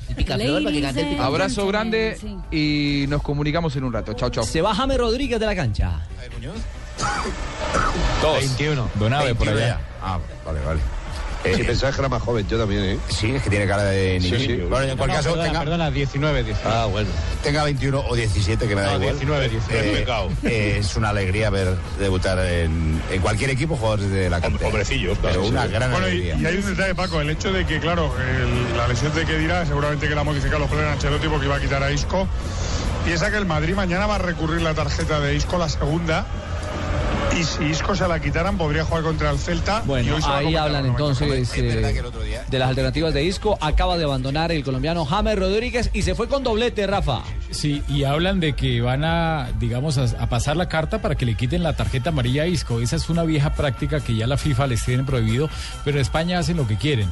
Abrazo grande y nos comunicamos en un rato. Chao. Se va James Rodríguez de la cancha. 21. Donave por allá. Vale. Si pensabas que era más joven, yo también, ¿eh? Sí, es que tiene cara de niño. Sí. Bueno, en cualquier caso, perdona, 19. Ah, bueno. Tenga 21 o 17, que me da igual. 19. Es una alegría ver debutar en cualquier equipo jugadores de la cantera. Hombrecillos, claro. Pero una gran alegría. Y hay un detalle, Paco, el hecho de que, claro, la lesión de Khedira, seguramente que la ha modificado los planes de Ancelotti porque iba a quitar a Isco. Piensa que el Madrid mañana va a recurrir la tarjeta de Isco, la segunda, y si Isco se la quitaran podría jugar contra el Celta. Bueno, ahí hablan entonces de las alternativas de Isco. Acaba de abandonar el colombiano James Rodríguez y se fue con doblete, Rafa. Sí, y hablan de que van a, digamos, a pasar la carta para que le quiten la tarjeta amarilla a Isco. Esa es una vieja práctica que ya la FIFA les tiene prohibido, pero en España hacen lo que quieren.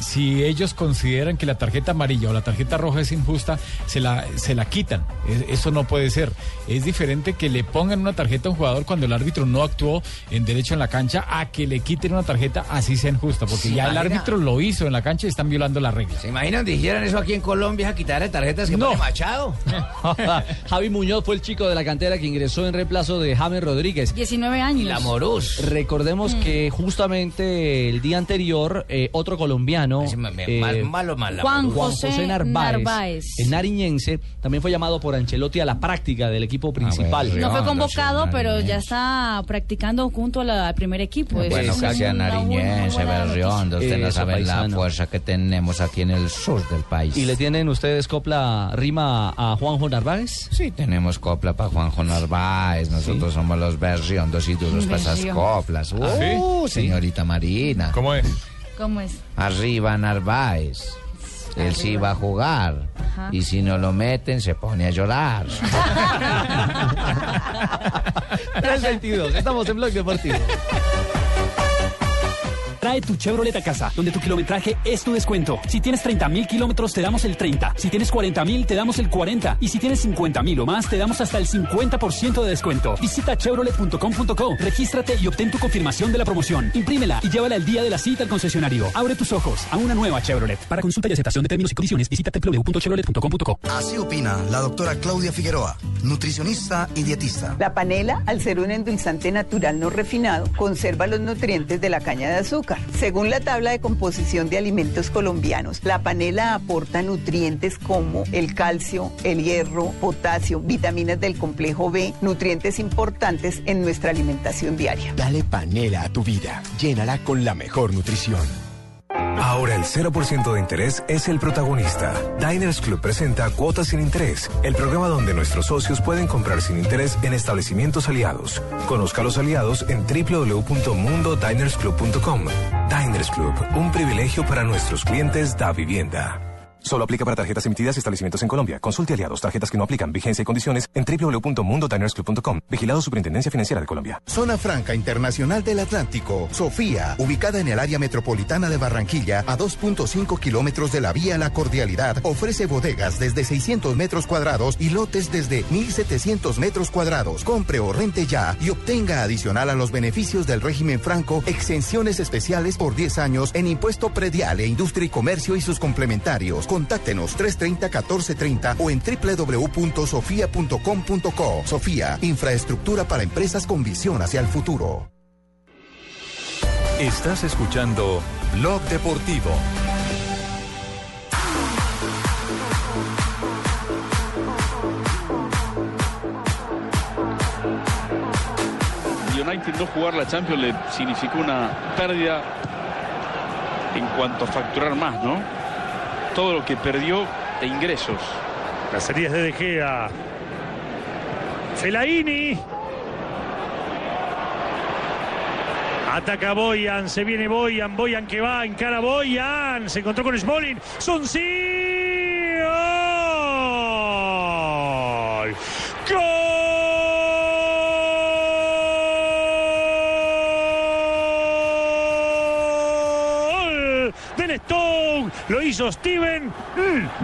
Si ellos consideran que la tarjeta amarilla o la tarjeta roja es injusta, se la quitan. Eso no puede ser. Es diferente que le pongan una tarjeta a un jugador cuando el árbitro no actuó en derecho en la cancha, a que le quiten una tarjeta así sea injusta, porque ya el árbitro lo hizo en la cancha y están violando la regla. ¿Se imaginan? Dijeran eso aquí en Colombia, a quitarle tarjetas que pone Machado. Javi Muñoz fue el chico de la cantera que ingresó en reemplazo de James Rodríguez, 19 años. La Morús. Recordemos que justamente el día anterior otro colombiano, Juan José Narváez, el nariñense, también fue llamado por Ancelotti a la práctica del equipo principal. No fue convocado, pero ya está practicando junto al primer equipo. Bueno, casi a nariñense, Berriondo, usted no sabe la fuerza que tenemos aquí en el sur del país. ¿Y le tienen ustedes copla, rima a Juanjo Narváez? Sí, tenemos copla para Juanjo Narváez. Nosotros somos los berriondos y duros para esas coplas. ¿Sí? Señorita Marina. ¿Cómo es? Arriba Narváez. Él sí va a jugar. Ajá. Y si no lo meten, se pone a llorar. 3:22, estamos en Blog Deportivo. Trae tu Chevrolet a casa, donde tu kilometraje es tu descuento. Si tienes 30.000 kilómetros, te damos el 30. Si tienes 40.000, te damos el 40. Y si tienes 50.000 o más, te damos hasta el 50% de descuento. Visita chevrolet.com.co, regístrate y obtén tu confirmación de la promoción. Imprímela y llévala el día de la cita al concesionario. Abre tus ojos a una nueva Chevrolet. Para consulta y aceptación de términos y condiciones, visita www.chevrolet.com.co. Así opina la doctora Claudia Figueroa, nutricionista y dietista. La panela, al ser un endulzante natural no refinado, conserva los nutrientes de la caña de azúcar. Según la tabla de composición de alimentos colombianos, la panela aporta nutrientes como el calcio, el hierro, potasio, vitaminas del complejo B, nutrientes importantes en nuestra alimentación diaria. Dale panela a tu vida, llénala con la mejor nutrición. Ahora el 0% de interés es el protagonista. Diners Club presenta Cuotas sin Interés, el programa donde nuestros socios pueden comprar sin interés en establecimientos aliados. Conozca a los aliados en www.mundodinersclub.com. Diners Club, un privilegio para nuestros clientes da vivienda. Solo aplica para tarjetas emitidas y establecimientos en Colombia. Consulte aliados, tarjetas que no aplican, vigencia y condiciones en www.mundodinersclub.com. Vigilado Superintendencia Financiera de Colombia. Zona Franca Internacional del Atlántico, Sofía, ubicada en el área metropolitana de Barranquilla, a 2.5 kilómetros de la vía La Cordialidad, ofrece bodegas desde 600 metros cuadrados y lotes desde 1.700 metros cuadrados. Compre o rente ya y obtenga adicional a los beneficios del régimen franco, exenciones especiales por 10 años en impuesto predial e industria y comercio y sus complementarios. Contáctenos 330-1430 o en www.sofia.com.co. Sofía, infraestructura para empresas con visión hacia el futuro. Estás escuchando Blog Deportivo. United no jugar la Champions le significó una pérdida en cuanto a facturar más, ¿no? Todo lo que perdió de ingresos. Las heridas de Gea. Fellaini. Ataca Boyan, se viene Boyan, Boyan que va, encara Boyan, se encontró con Smalling, Sonsi. ¡Gol! ¡Gol! Stoke, lo hizo Steven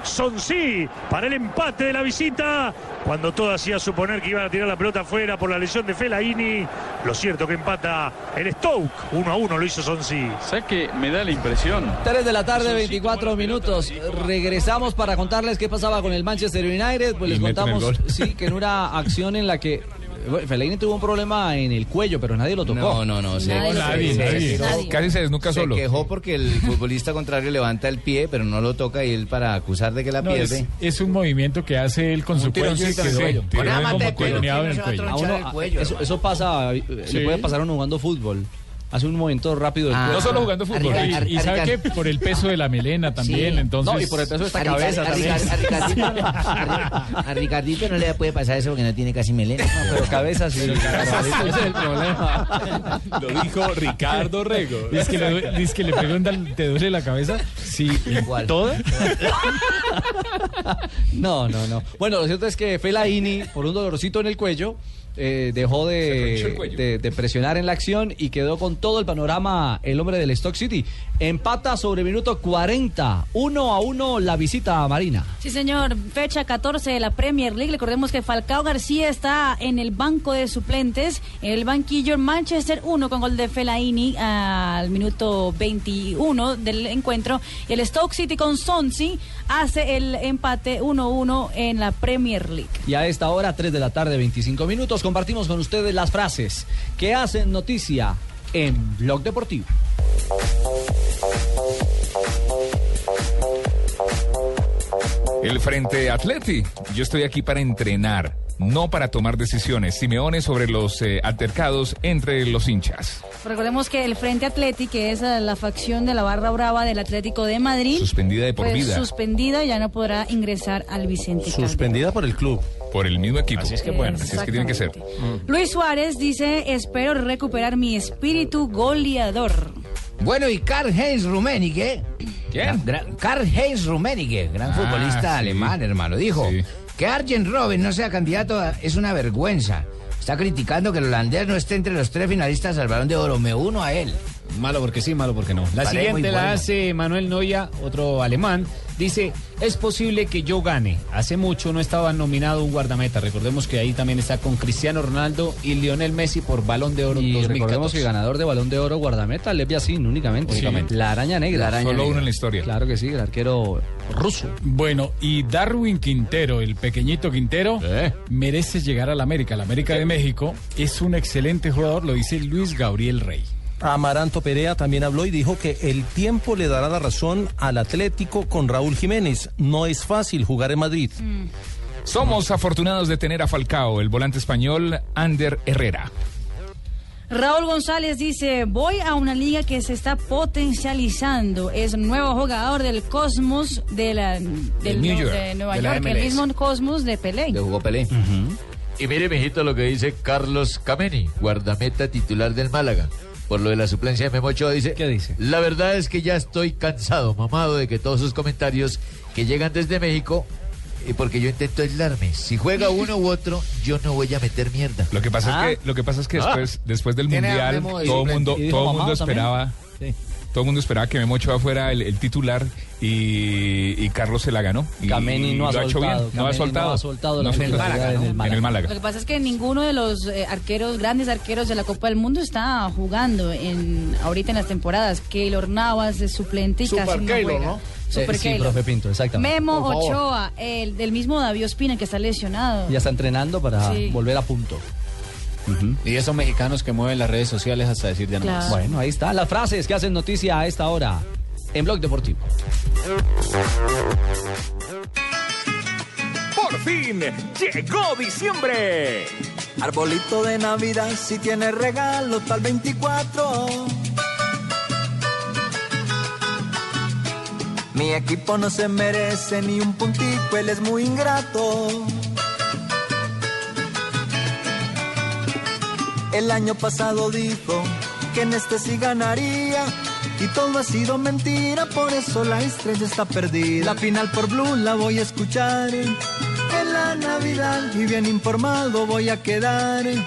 Sonsi para el empate de la visita, cuando todo hacía suponer que iban a tirar la pelota afuera por la lesión de Fellaini. Lo cierto que empata el Stoke, 1-1 lo hizo Sonsi. ¿Sabes qué? Me da la impresión. 3 de la tarde, 24 minutos. Regresamos para contarles qué pasaba con el Manchester United. Pues les contamos que en una acción en la que Fellaini tuvo un problema en el cuello, pero nadie lo tocó. No. Nadie. Casi se desnuca solo. Se quejó porque el futbolista contrario levanta el pie, pero no lo toca, y él, para acusar de que la pierde. Es un movimiento que hace él con un su cuello. Eso pasa, le puede pasar a uno jugando fútbol. hace un momento rápido. No solo jugando fútbol. Y sabe que por el peso de la melena también, entonces. No, y por el peso de esta cabeza también. A Ricardito no le puede pasar eso porque no tiene casi melena. Pero cabeza sí. Ese es el problema. Lo dijo Ricardo Rego. Dice que le preguntan, ¿te duele la cabeza? Sí. Igual. ¿Todo? No. Bueno, lo cierto es que Fellaini, por un dolorcito en el cuello, dejó de presionar en la acción y quedó con todo el panorama el hombre del Stoke City. Empata sobre minuto 40, 1-1 la visita a Marina. Sí, señor, fecha 14 de la Premier League. Recordemos que Falcao García está en el banco de suplentes, en el banquillo. Manchester 1 con gol de Fellaini al minuto 21 del encuentro. El Stoke City con Sonsi hace el empate 1-1 en la Premier League. Y a esta hora, 3 de la tarde, 25 minutos. Compartimos con ustedes las frases que hacen noticia en Blog Deportivo. El Frente Atleti. Yo estoy aquí para entrenar, no para tomar decisiones. Simeone sobre los altercados entre los hinchas. Recordemos que el Frente Atleti, que es la facción de la barra brava del Atlético de Madrid, suspendida de por vida. Suspendida, ya no podrá ingresar al Vicente Calderón. Suspendida por el club. Por el mismo equipo. Así es que bueno, así es que tiene que ser. Luis Suárez dice, espero recuperar mi espíritu goleador. Bueno, y Karl-Heinz Rummenigge. ¿Quién? Karl-Heinz Rummenigge, gran futbolista alemán, hermano. Dijo que Arjen Robben no sea candidato es una vergüenza. Está criticando que el holandés no esté entre los 3 finalistas al Balón de Oro. Me uno a él. Malo porque sí, malo porque no. La siguiente la hace Manuel Neuer, otro alemán. Dice, es posible que yo gane. Hace mucho no estaba nominado un guardameta. Recordemos que ahí también está con Cristiano Ronaldo y Lionel Messi por Balón de Oro. Y 2014. Recordemos que ganador de Balón de Oro guardameta, Lev Yashin únicamente. La araña negra. Solo uno en la historia. Claro que sí, el arquero ruso. Bueno, y Darwin Quintero, el pequeñito Quintero, merece llegar a la América. La América de México es un excelente jugador, lo dice Luis Gabriel Rey. Amaranto Perea también habló y dijo que el tiempo le dará la razón al Atlético con Raúl Jiménez. No es fácil jugar en Madrid. Somos afortunados de tener a Falcao, el volante español Ander Herrera. Raúl González dice, voy a una liga que se está potencializando. Es nuevo jugador del Cosmos de Nueva York, el mismo Cosmos de Pelé. De jugó Pelé. Y mire, mijito, lo que dice Carlos Cameni, guardameta titular del Málaga. Por lo de la suplencia de Memo Ochoa, dice... ¿Qué dice? La verdad es que ya estoy cansado, mamado, de que todos sus comentarios que llegan desde México... porque yo intento aislarme. Si juega uno u otro, yo no voy a meter mierda. Lo que pasa es que después del Mundial, todo el mundo esperaba... Sí. Todo el mundo esperaba que Memo Ochoa fuera el titular y Carlos se la ganó. Cameni no ha soltado. En el Málaga. Lo que pasa es que ninguno de los grandes arqueros de la Copa del Mundo está jugando ahorita en las temporadas. Keylor Navas es suplente y casi no juega. ¿No? Sí, profe Pinto, exactamente. Memo Ochoa, el del mismo David Ospina que está lesionado. Ya está entrenando para volver a punto. Y esos mexicanos que mueven las redes sociales hasta decir ya no más. Bueno, ahí están las frases que hacen noticia a esta hora en Blog Deportivo. Por fin llegó diciembre. Arbolito de Navidad, si tiene regalo hasta el 24. Mi equipo no se merece ni un puntico, él es muy ingrato. El año pasado dijo que en este sí ganaría y todo ha sido mentira, por eso la estrella está perdida. La final por Blue la voy a escuchar en la Navidad y bien informado voy a quedar en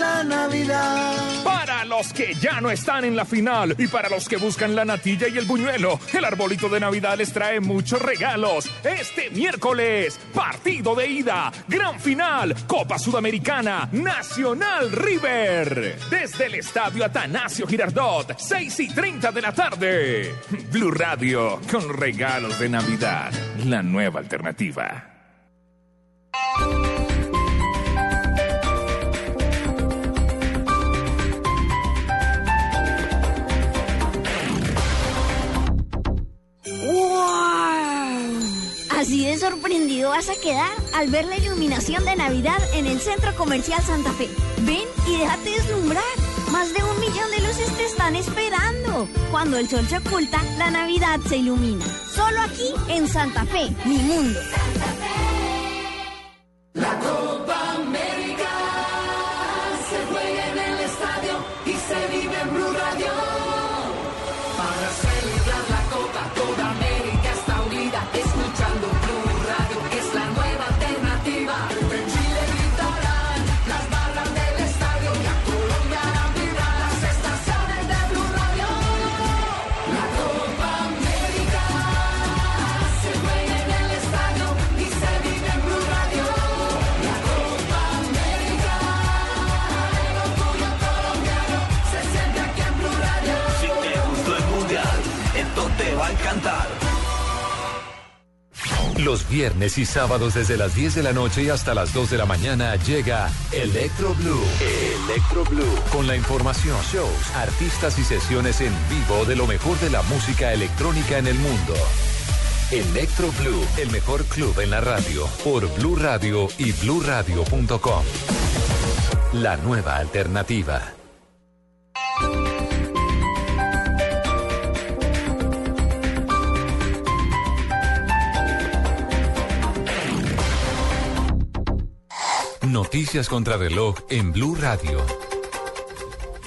la Navidad. Para los que ya no están en la final y para los que buscan la natilla y el buñuelo, el arbolito de Navidad les trae muchos regalos. Este miércoles, partido de ida, gran final, Copa Sudamericana, Nacional River. Desde el estadio Atanasio Girardot, 6:30 de la tarde. Blue Radio, con regalos de Navidad, la nueva alternativa. Así de sorprendido vas a quedar al ver la iluminación de Navidad en el Centro Comercial Santa Fe. Ven y déjate deslumbrar. Más de 1 millón de luces te están esperando? Cuando el sol se oculta, la Navidad se ilumina. Solo aquí, en Santa Fe, mi mundo. Santa Fe, la Copa América se juega en el estadio y se vive en Blue Radio. Para celebrar la Copa, toda América está unida, escuchando Blue Radio, que es la nueva alternativa. En Chile gritarán las barras del estadio y a Colombia harán vibrar las estaciones de Blue Radio. La Copa América se juega en el estadio y se vive en Blue Radio. La Copa América, el orgullo colombiano se siente aquí en Blue Radio. Si te gustó el mundial, esto te va a encantar. Los viernes y sábados desde las 10 de la noche y hasta las 2 de la mañana llega Electro Blue. Electro Blue. Con la información, shows, artistas y sesiones en vivo de lo mejor de la música electrónica en el mundo. Electro Blue, el mejor club en la radio, por Blue Radio y bluradio.com. La nueva alternativa. Noticias contra reloj en Blue Radio.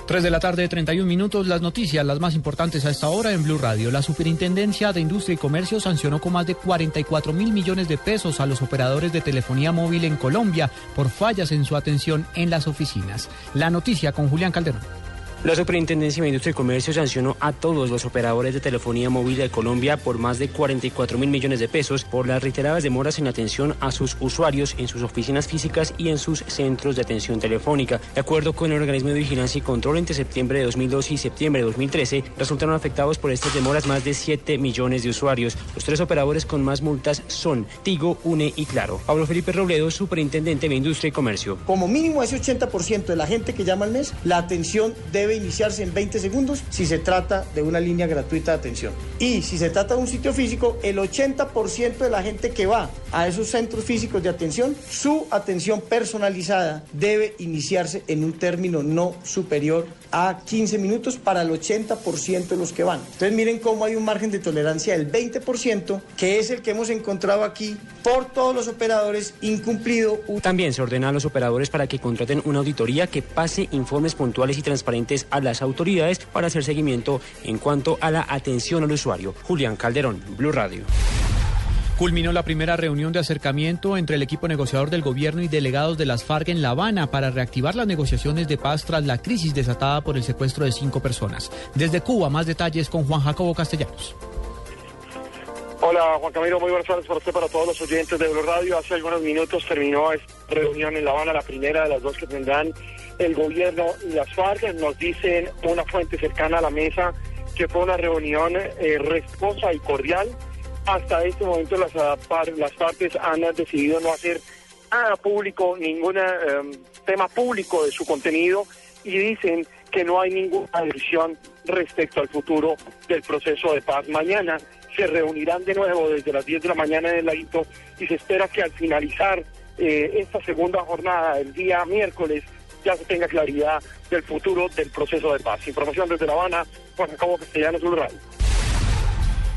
3 de la tarde, 31 minutos, las noticias, las más importantes a esta hora en Blue Radio. La Superintendencia de Industria y Comercio sancionó con más de 44.000 millones de pesos a los operadores de telefonía móvil en Colombia por fallas en su atención en las oficinas. La noticia con Julián Calderón. La Superintendencia de Industria y Comercio sancionó a todos los operadores de telefonía móvil de Colombia por más de 44.000 millones de pesos por las reiteradas demoras en atención a sus usuarios en sus oficinas físicas y en sus centros de atención telefónica. De acuerdo con el organismo de vigilancia y control, entre septiembre de 2012 y septiembre de 2013 resultaron afectados por estas demoras más de 7 millones de usuarios. Los tres operadores con más multas son Tigo, UNE y Claro. Pablo Felipe Robledo, Superintendente de Industria y Comercio. Como mínimo ese 80% de la gente que llama al mes, la atención debe iniciarse en 20 segundos si se trata de una línea gratuita de atención. Y si se trata de un sitio físico, el 80% de la gente que va a esos centros físicos de atención, su atención personalizada debe iniciarse en un término no superior a 15 minutos para el 80% de los que van. Entonces miren cómo hay un margen de tolerancia del 20%, que es el que hemos encontrado aquí por todos los operadores incumplido. También se ordena a los operadores para que contraten una auditoría que pase informes puntuales y transparentes a las autoridades para hacer seguimiento en cuanto a la atención al usuario. Julián Calderón, Blue Radio. Culminó la primera reunión de acercamiento entre el equipo negociador del gobierno y delegados de las FARC en La Habana para reactivar las negociaciones de paz tras la crisis desatada por el secuestro de 5 personas. Desde Cuba, más detalles con Juan Jacobo Castellanos. Hola Juan Camilo, muy buenas tardes para usted, para todos los oyentes de Blue Radio. Hace algunos minutos terminó esta reunión en La Habana, la primera de las dos que tendrán el gobierno y las FARC. Nos dicen una fuente cercana a la mesa que fue una reunión respetuosa y cordial. Hasta este momento las partes han decidido no hacer nada público, ningún tema público de su contenido, y dicen que no hay ninguna decisión respecto al futuro del proceso de paz. Mañana se reunirán de nuevo desde las 10 de la mañana en el Laito y se espera que al finalizar esta segunda jornada, el día miércoles, ya se tenga claridad del futuro del proceso de paz. Información desde La Habana, Juan Jacobo Castellanos, Blue Radio.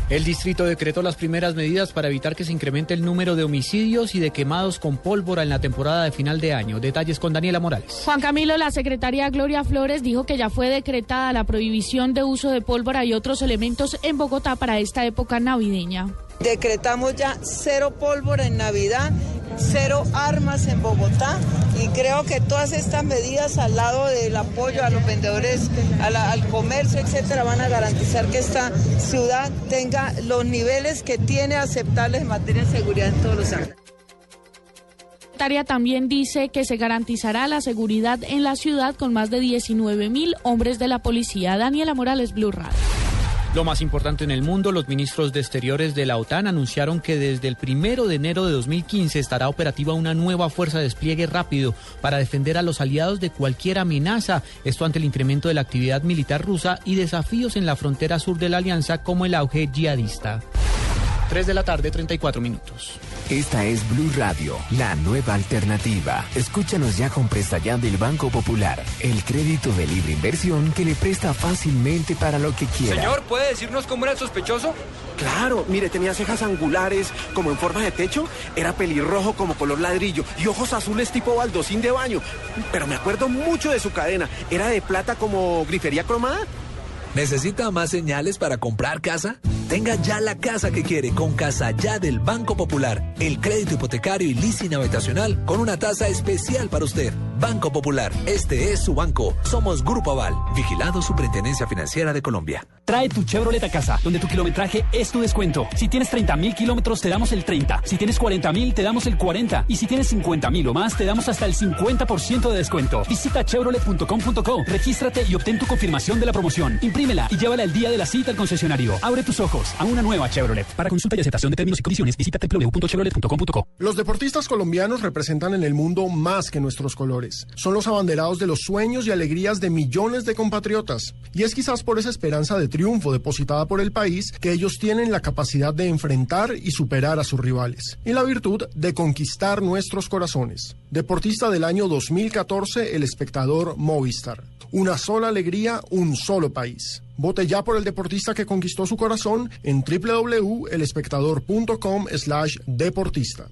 El distrito decretó las primeras medidas para evitar que se incremente el número de homicidios y de quemados con pólvora en la temporada de final de año. Detalles con Daniela Morales. Juan Camilo, la secretaria Gloria Flores dijo que ya fue decretada la prohibición de uso de pólvora y otros elementos en Bogotá para esta época navideña. Decretamos ya 0 pólvora en Navidad, 0 armas en Bogotá, y creo que todas estas medidas al lado del apoyo a los vendedores, al comercio, etcétera, van a garantizar que esta ciudad tenga los niveles que tiene aceptables en materia de seguridad en todos los años. La secretaria también dice que se garantizará la seguridad en la ciudad con más de 19.000 hombres de la policía. Daniela Morales, Blue Radio. Lo más importante en el mundo, los ministros de Exteriores de la OTAN anunciaron que desde el 1 de enero de 2015 estará operativa una nueva fuerza de despliegue rápido para defender a los aliados de cualquier amenaza, esto ante el incremento de la actividad militar rusa y desafíos en la frontera sur de la alianza como el auge yihadista. 3:34 p.m. Esta es Blue Radio, la nueva alternativa. Escúchanos ya con Presta Ya del Banco Popular, el crédito de libre inversión que le presta fácilmente para lo que quiera. Señor, ¿puede decirnos cómo era el sospechoso? Claro, mire, tenía cejas angulares, como en forma de techo, era pelirrojo como color ladrillo y ojos azules tipo baldosín de baño. Pero me acuerdo mucho de su cadena, era de plata como grifería cromada. ¿Necesita más señales para comprar casa? Tenga ya la casa que quiere con Casa Ya del Banco Popular. El crédito hipotecario y leasing habitacional con una tasa especial para usted. Banco Popular, este es su banco. Somos Grupo Aval, vigilado Superintendencia Financiera de Colombia. Trae tu Chevrolet a casa, donde tu kilometraje es tu descuento. Si tienes 30.000 kilómetros, te damos el 30. Si tienes 40.000, te damos el 40. Y si tienes 50.000 o más, te damos hasta el 50% de descuento. Visita chevrolet.com.co, regístrate y obtén tu confirmación de la promoción. Imprímela y llévala el día de la cita al concesionario. Abre tus ojos a una nueva Chevrolet. Para consulta y aceptación de términos y condiciones, visita www.chevrolet.com.co. Los deportistas colombianos representan en el mundo más que nuestros colores. Son los abanderados de los sueños y alegrías de millones de compatriotas. Y es quizás por esa esperanza de triunfo depositada por el país que ellos tienen la capacidad de enfrentar y superar a sus rivales, y la virtud de conquistar nuestros corazones. Deportista del año 2014, El Espectador Movistar. Una sola alegría, un solo país. Vote ya por el deportista que conquistó su corazón en www.elespectador.com/deportista.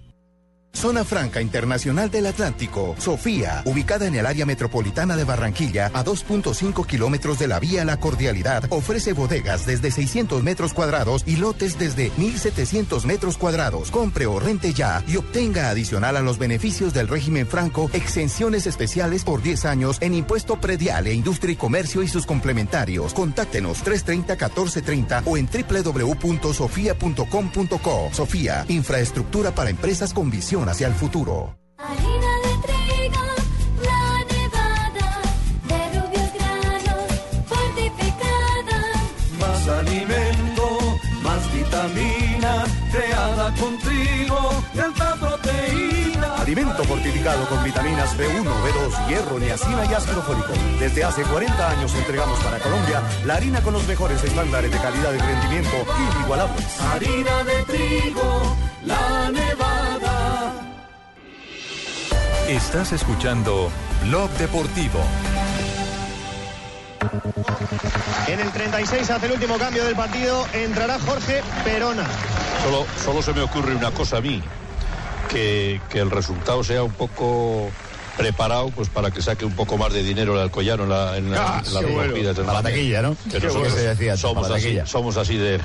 Zona Franca Internacional del Atlántico, Sofía, ubicada en el área metropolitana de Barranquilla, a 2.5 kilómetros de la vía La Cordialidad, ofrece bodegas desde 600 metros cuadrados y lotes desde 1.700 metros cuadrados. Compre o rente ya y obtenga, adicional a los beneficios del régimen franco, exenciones especiales por 10 años en impuesto predial e industria y comercio y sus complementarios. Contáctenos 330-1430 o en www.sofia.com.co. Sofía, infraestructura para empresas con visión hacia el futuro. Harina de trigo, la nevada, de rubios granos, fortificada. Más alimento, más vitamina, creada con trigo, de alta proteína. Alimento fortificado con vitaminas B1, B2, hierro, niacina y ácido fólico. Desde hace 40 años entregamos para Colombia la harina con los mejores estándares de calidad y rendimiento inigualables. Harina de trigo, la nevada. Estás escuchando Blog Deportivo. En el 36 hace el último cambio del partido, entrará Jorge Perona. Solo se me ocurre una cosa a mí, que el resultado sea un poco preparado, pues para que saque un poco más de dinero el Alcoyano en la taquilla, ¿no? Que nosotros se decía, somos así de...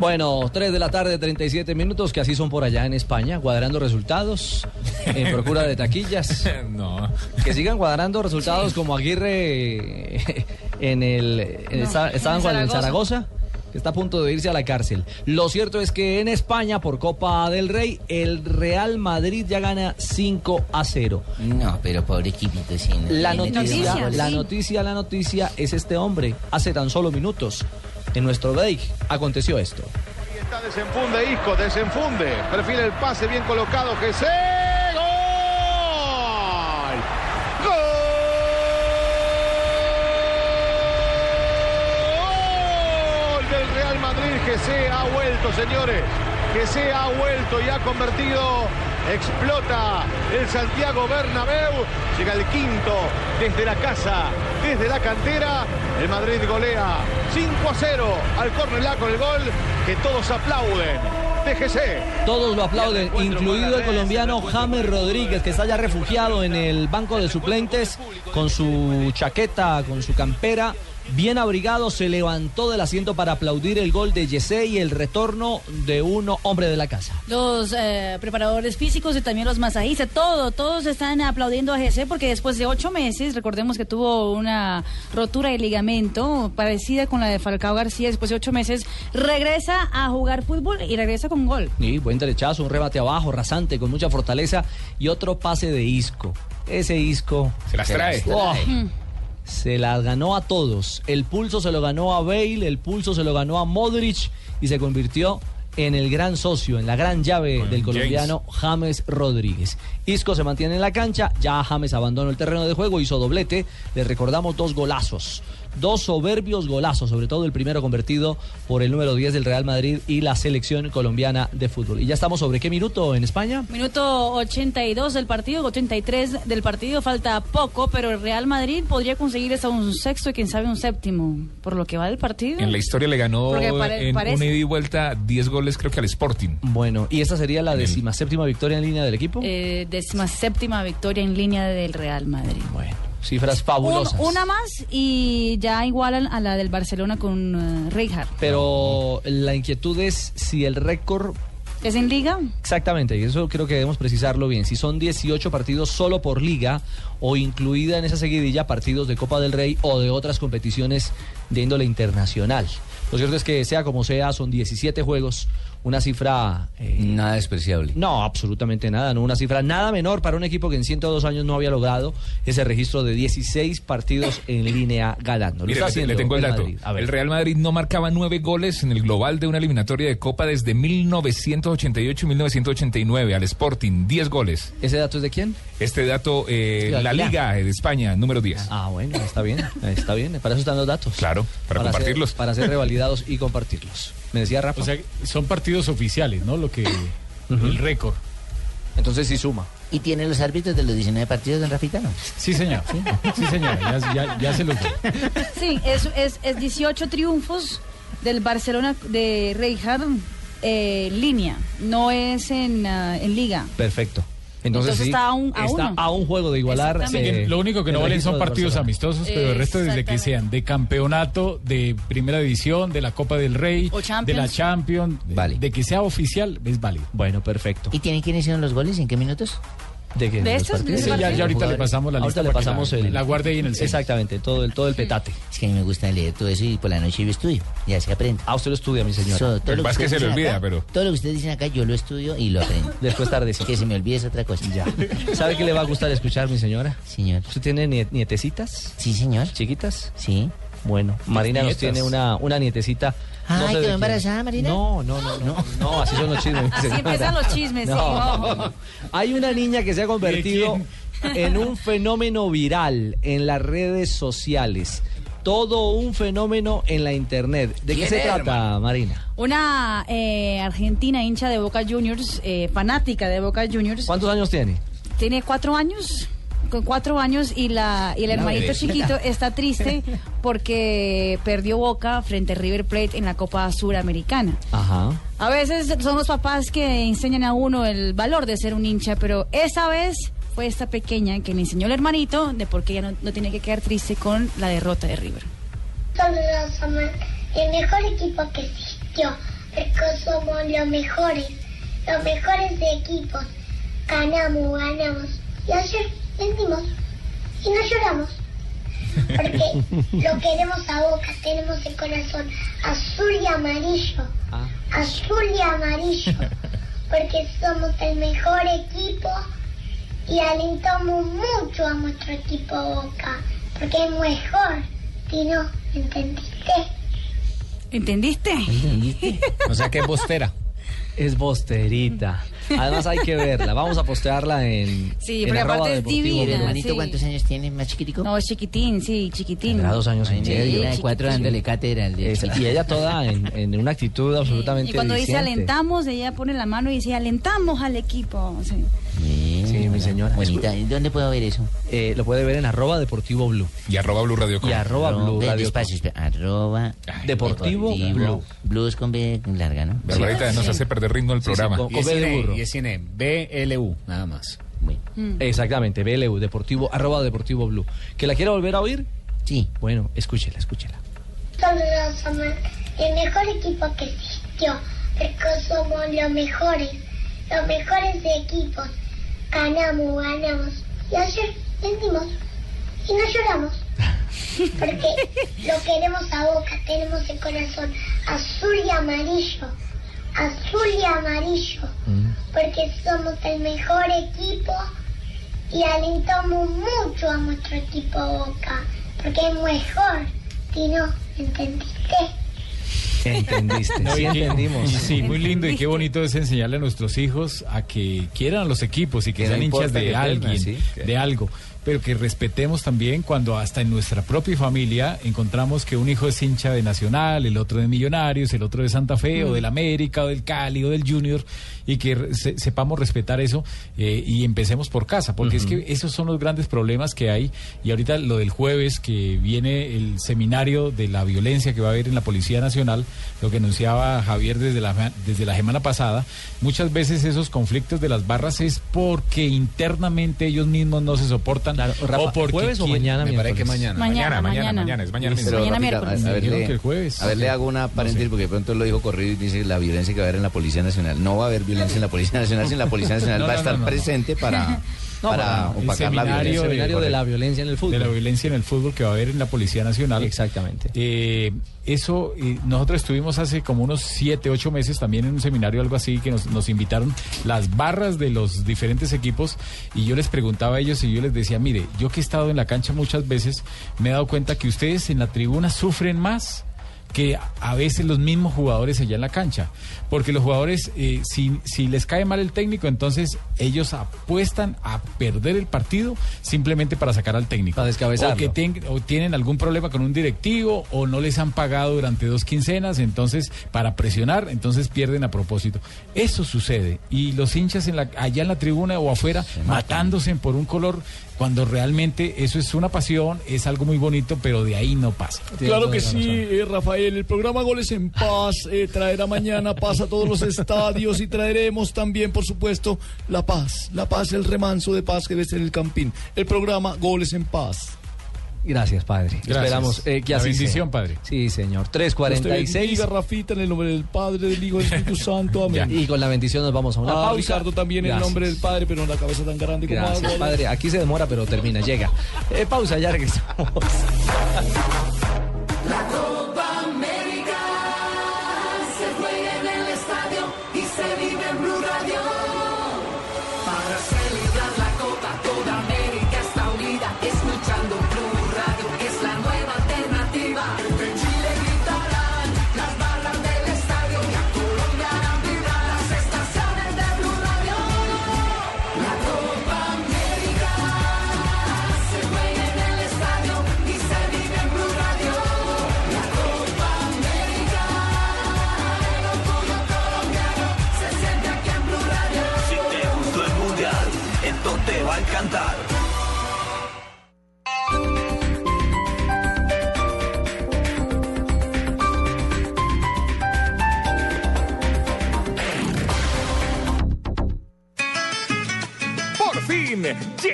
Bueno, 3:37 p.m, que así son por allá en España, cuadrando resultados en procura de taquillas. No. Que sigan cuadrando resultados, sí. Como Aguirre en Zaragoza, que está a punto de irse a la cárcel. Lo cierto es que en España, por Copa del Rey, el Real Madrid ya gana 5-0. No, pero pobre equipito. Sí, no. La noticia es este hombre. Hace tan solo minutos, en nuestro break, aconteció esto. Ahí está, desenfunde Isco, perfila el pase bien colocado, que se... ¡Gol! ¡Gol! Del Real Madrid, que se ha vuelto, señores, y ha convertido... Explota el Santiago Bernabéu, llega el quinto desde la casa, desde la cantera. El Madrid golea 5-0 al Cornellà con el gol que todos aplauden. Déjese. Todos lo aplauden, incluido el colombiano James Rodríguez, que está ya refugiado en el banco de suplentes con su chaqueta, con su campera. Bien abrigado, se levantó del asiento para aplaudir el gol de Yesé y el retorno de un hombre de la casa. Los preparadores físicos y también los masajistas, todos están aplaudiendo a Yesé, porque después de 8 meses, recordemos que tuvo una rotura de ligamento parecida con la de Falcao García, después de 8 meses regresa a jugar fútbol y regresa con gol. Y buen derechazo, un rebate abajo, rasante, con mucha fortaleza, y otro pase de Isco. Ese Isco... Se las trae. Oh. Se las ganó a todos. El pulso se lo ganó a Bale, el pulso se lo ganó a Modric y se convirtió en el gran socio, en la gran llave del colombiano James Rodríguez. Isco se mantiene en la cancha, ya James abandonó el terreno de juego, hizo doblete, le recordamos 2 golazos. Dos soberbios golazos, sobre todo el primero convertido por el número 10 del Real Madrid y la selección colombiana de fútbol. ¿Y ya estamos sobre qué minuto en España? Minuto 82 del partido, 83 del partido, falta poco, pero el Real Madrid podría conseguir hasta un sexto y quién sabe un séptimo, por lo que va del partido. En la historia le ganó en una ida y vuelta 10 goles creo que al Sporting. Bueno, ¿y esta sería la 17ª victoria en línea del equipo? 17ª victoria en línea del Real Madrid. Bueno. Cifras fabulosas. Una más y ya igualan a la del Barcelona con Rijkaard. Pero la inquietud es si el récord... ¿Es en liga? Exactamente, y eso creo que debemos precisarlo bien. Si son 18 partidos solo por liga o incluida en esa seguidilla partidos de Copa del Rey o de otras competiciones de índole internacional. Lo cierto es que sea como sea, son 17 juegos, una cifra... nada despreciable. No, absolutamente nada, no una cifra nada menor para un equipo que en 102 años no había logrado ese registro de 16 partidos en línea ganando. Mire, le tengo el dato. El Real Madrid no marcaba 9 goles en el global de una eliminatoria de Copa desde 1988 y 1989, al Sporting, 10 goles. ¿Ese dato es de quién? Este dato, la Liga de España, número 10. Ah, bueno, está bien, para eso están los datos. Claro, para compartirlos. Para ser revalidados y compartirlos. Me decía Rafa. O sea, son partidos oficiales, ¿no? Lo que el récord. Entonces sí suma. ¿Y tiene los árbitros de los 19 partidos, don Rafita? Sí, señor. Sí, señor. Ya se los doy. Sí, es 18 triunfos del Barcelona de Rijkaard en línea. No es en liga. Perfecto. Entonces sí, está a un juego de igualar. Lo único que no valen son partidos amistosos, pero el resto desde que sean de campeonato, de primera división, de la Copa del Rey, de la Champions, vale. De que sea oficial, es válido. Bueno, perfecto. ¿Y tienen quiénes hicieron los goles? ¿En qué minutos? ¿De estos? Sí, ya ahorita le pasamos la lista. Ahorita le pasamos la guardia ahí en el centro. Exactamente, todo el petate. Es que a mí me gusta leer todo eso y por la noche yo estudio. Ya se aprende. Ah, usted lo estudia, mi señor. Lo más que se le olvida, acá, pero... Todo lo que ustedes dicen acá yo lo estudio y lo aprendo. Después tarde. Que se me olvide es otra cosa. Ya. ¿Sabe qué le va a gustar escuchar, mi señora? Señor. ¿Usted tiene nietecitas? Sí, señor. ¿Chiquitas? Sí. Bueno, Marina nos tiene una nietecita. No. Ay, quedó embarazada, Marina. No, así son los chismes. Así empiezan los chismes, no. Hay una niña que se ha convertido en un fenómeno viral en las redes sociales. Todo un fenómeno en la internet. ¿De qué se trata, Marina? Una argentina hincha de Boca Juniors, fanática de Boca Juniors. ¿Cuántos años tiene? Tiene 4 años. Con 4 años y el hermanito chiquito está triste porque perdió Boca frente a River Plate en la Copa Sudamericana. Ajá. A veces son los papás que enseñan a uno el valor de ser un hincha, pero esa vez fue esta pequeña que le enseñó el hermanito de por qué ella no tenía que quedar triste con la derrota de River. Somos el mejor equipo que existió, porque somos los mejores equipos. Ganamos. Y ayer sentimos y no lloramos porque lo queremos a Boca, tenemos el corazón azul y amarillo porque somos el mejor equipo y alentamos mucho a nuestro equipo Boca porque es mejor, Tino, ¿entendiste? O sea que es bostera. Es bosterita. Además hay que verla. Vamos a postearla en... Sí, pero aparte es divina. ¿El hermanito cuántos años tiene? ¿Más chiquitico? No, es chiquitín. Tendrá 2 años y medio. De 4 dándole cátedra. Y ella toda en una actitud absolutamente... Y cuando dice alentamos, ella pone la mano y dice alentamos al equipo. Sí. Sí, mi señora. Bonita. ¿Dónde puedo ver eso? Lo puede ver en @deportivoblue. Y @blue radio.com. Y @blue radio. @deportivoblue. Blue es con B larga, ¿no? La verdad nos hace perder ritmo el programa. Con B de burro. Y es en BLU, nada más. Exactamente, BLU, deportivo, @deportivoblue. ¿Que la quiera volver a oír? Sí. Bueno, escúchela. Somos el mejor equipo que existió, porque somos los mejores equipos. Ganamos. Y ayer sentimos y no lloramos. Porque lo queremos a Boca, tenemos el corazón azul y amarillo. Porque somos el mejor equipo y alentamos mucho a nuestro equipo Boca. Porque es mejor, Tino, ¿entendiste? ¿Entendiste? No, sí, entendimos. Sí, muy lindo y qué bonito es enseñarle a nuestros hijos a que quieran los equipos y que sean hinchas de alguien, de algo. pero que respetemos también cuando hasta en nuestra propia familia encontramos que un hijo es hincha de Nacional, el otro de Millonarios, el otro de Santa Fe, o del América, o del Cali, o del Junior, y que sepamos respetar eso, y empecemos por casa, porque es que esos son los grandes problemas que hay. Y ahorita lo del jueves, que viene el seminario de la violencia que va a haber en la Policía Nacional, lo que anunciaba Javier desde la semana pasada, muchas veces esos conflictos de las barras es porque internamente ellos mismos no se soportan. Claro, Rafa, o porque jueves o mañana, me parece que mañana, miércoles. A ver, le hago una paréntesis, porque de pronto lo dijo corrido y dice la violencia que va a haber en la Policía Nacional. No va a haber violencia en la Policía Nacional, si en la Policía Nacional va a estar presente para opacar la violencia. El seminario de la violencia en el fútbol. De la violencia en el fútbol que va a haber en la Policía Nacional. Exactamente. Eso, nosotros estuvimos hace como unos 7, 8 meses también en un seminario, algo así, que nos invitaron las barras de los diferentes equipos, y yo les preguntaba a ellos y yo les decía, mire, yo que he estado en la cancha muchas veces, me he dado cuenta que ustedes en la tribuna sufren más que a veces los mismos jugadores allá en la cancha, porque los jugadores, si les cae mal el técnico, entonces ellos apuestan a perder el partido simplemente para sacar al técnico, para descabezarlo, o tienen algún problema con un directivo, o no les han pagado durante 2 quincenas, entonces para presionar, entonces pierden a propósito. Eso sucede, y los hinchas allá en la tribuna o afuera matándose por un color, cuando realmente eso es una pasión, es algo muy bonito, pero de ahí no pasa. Claro que sí, Rafael, el programa Goles en Paz traerá mañana paz a todos los estadios, y traeremos también, por supuesto, la paz, el remanso de paz que debe ser el Campín. El programa Goles en Paz. Gracias, padre. Gracias. Esperamos que así sea. La bendición, padre. Sí, señor. 3:46. Bendiga, Rafita, en el nombre del Padre, del Hijo, del Espíritu Santo. Amén. Ya. Y con la bendición nos vamos a una pausa. Ricardo también, gracias, en nombre del Padre, pero en la cabeza tan grande como agua. Gracias, padre. Aquí se demora, pero termina, llega. Pausa, ya regresamos. La Copa América se juega en el estadio y se vive en Blue Radio. Para celebrar la Copa, toda América está unida, escuchando Blue.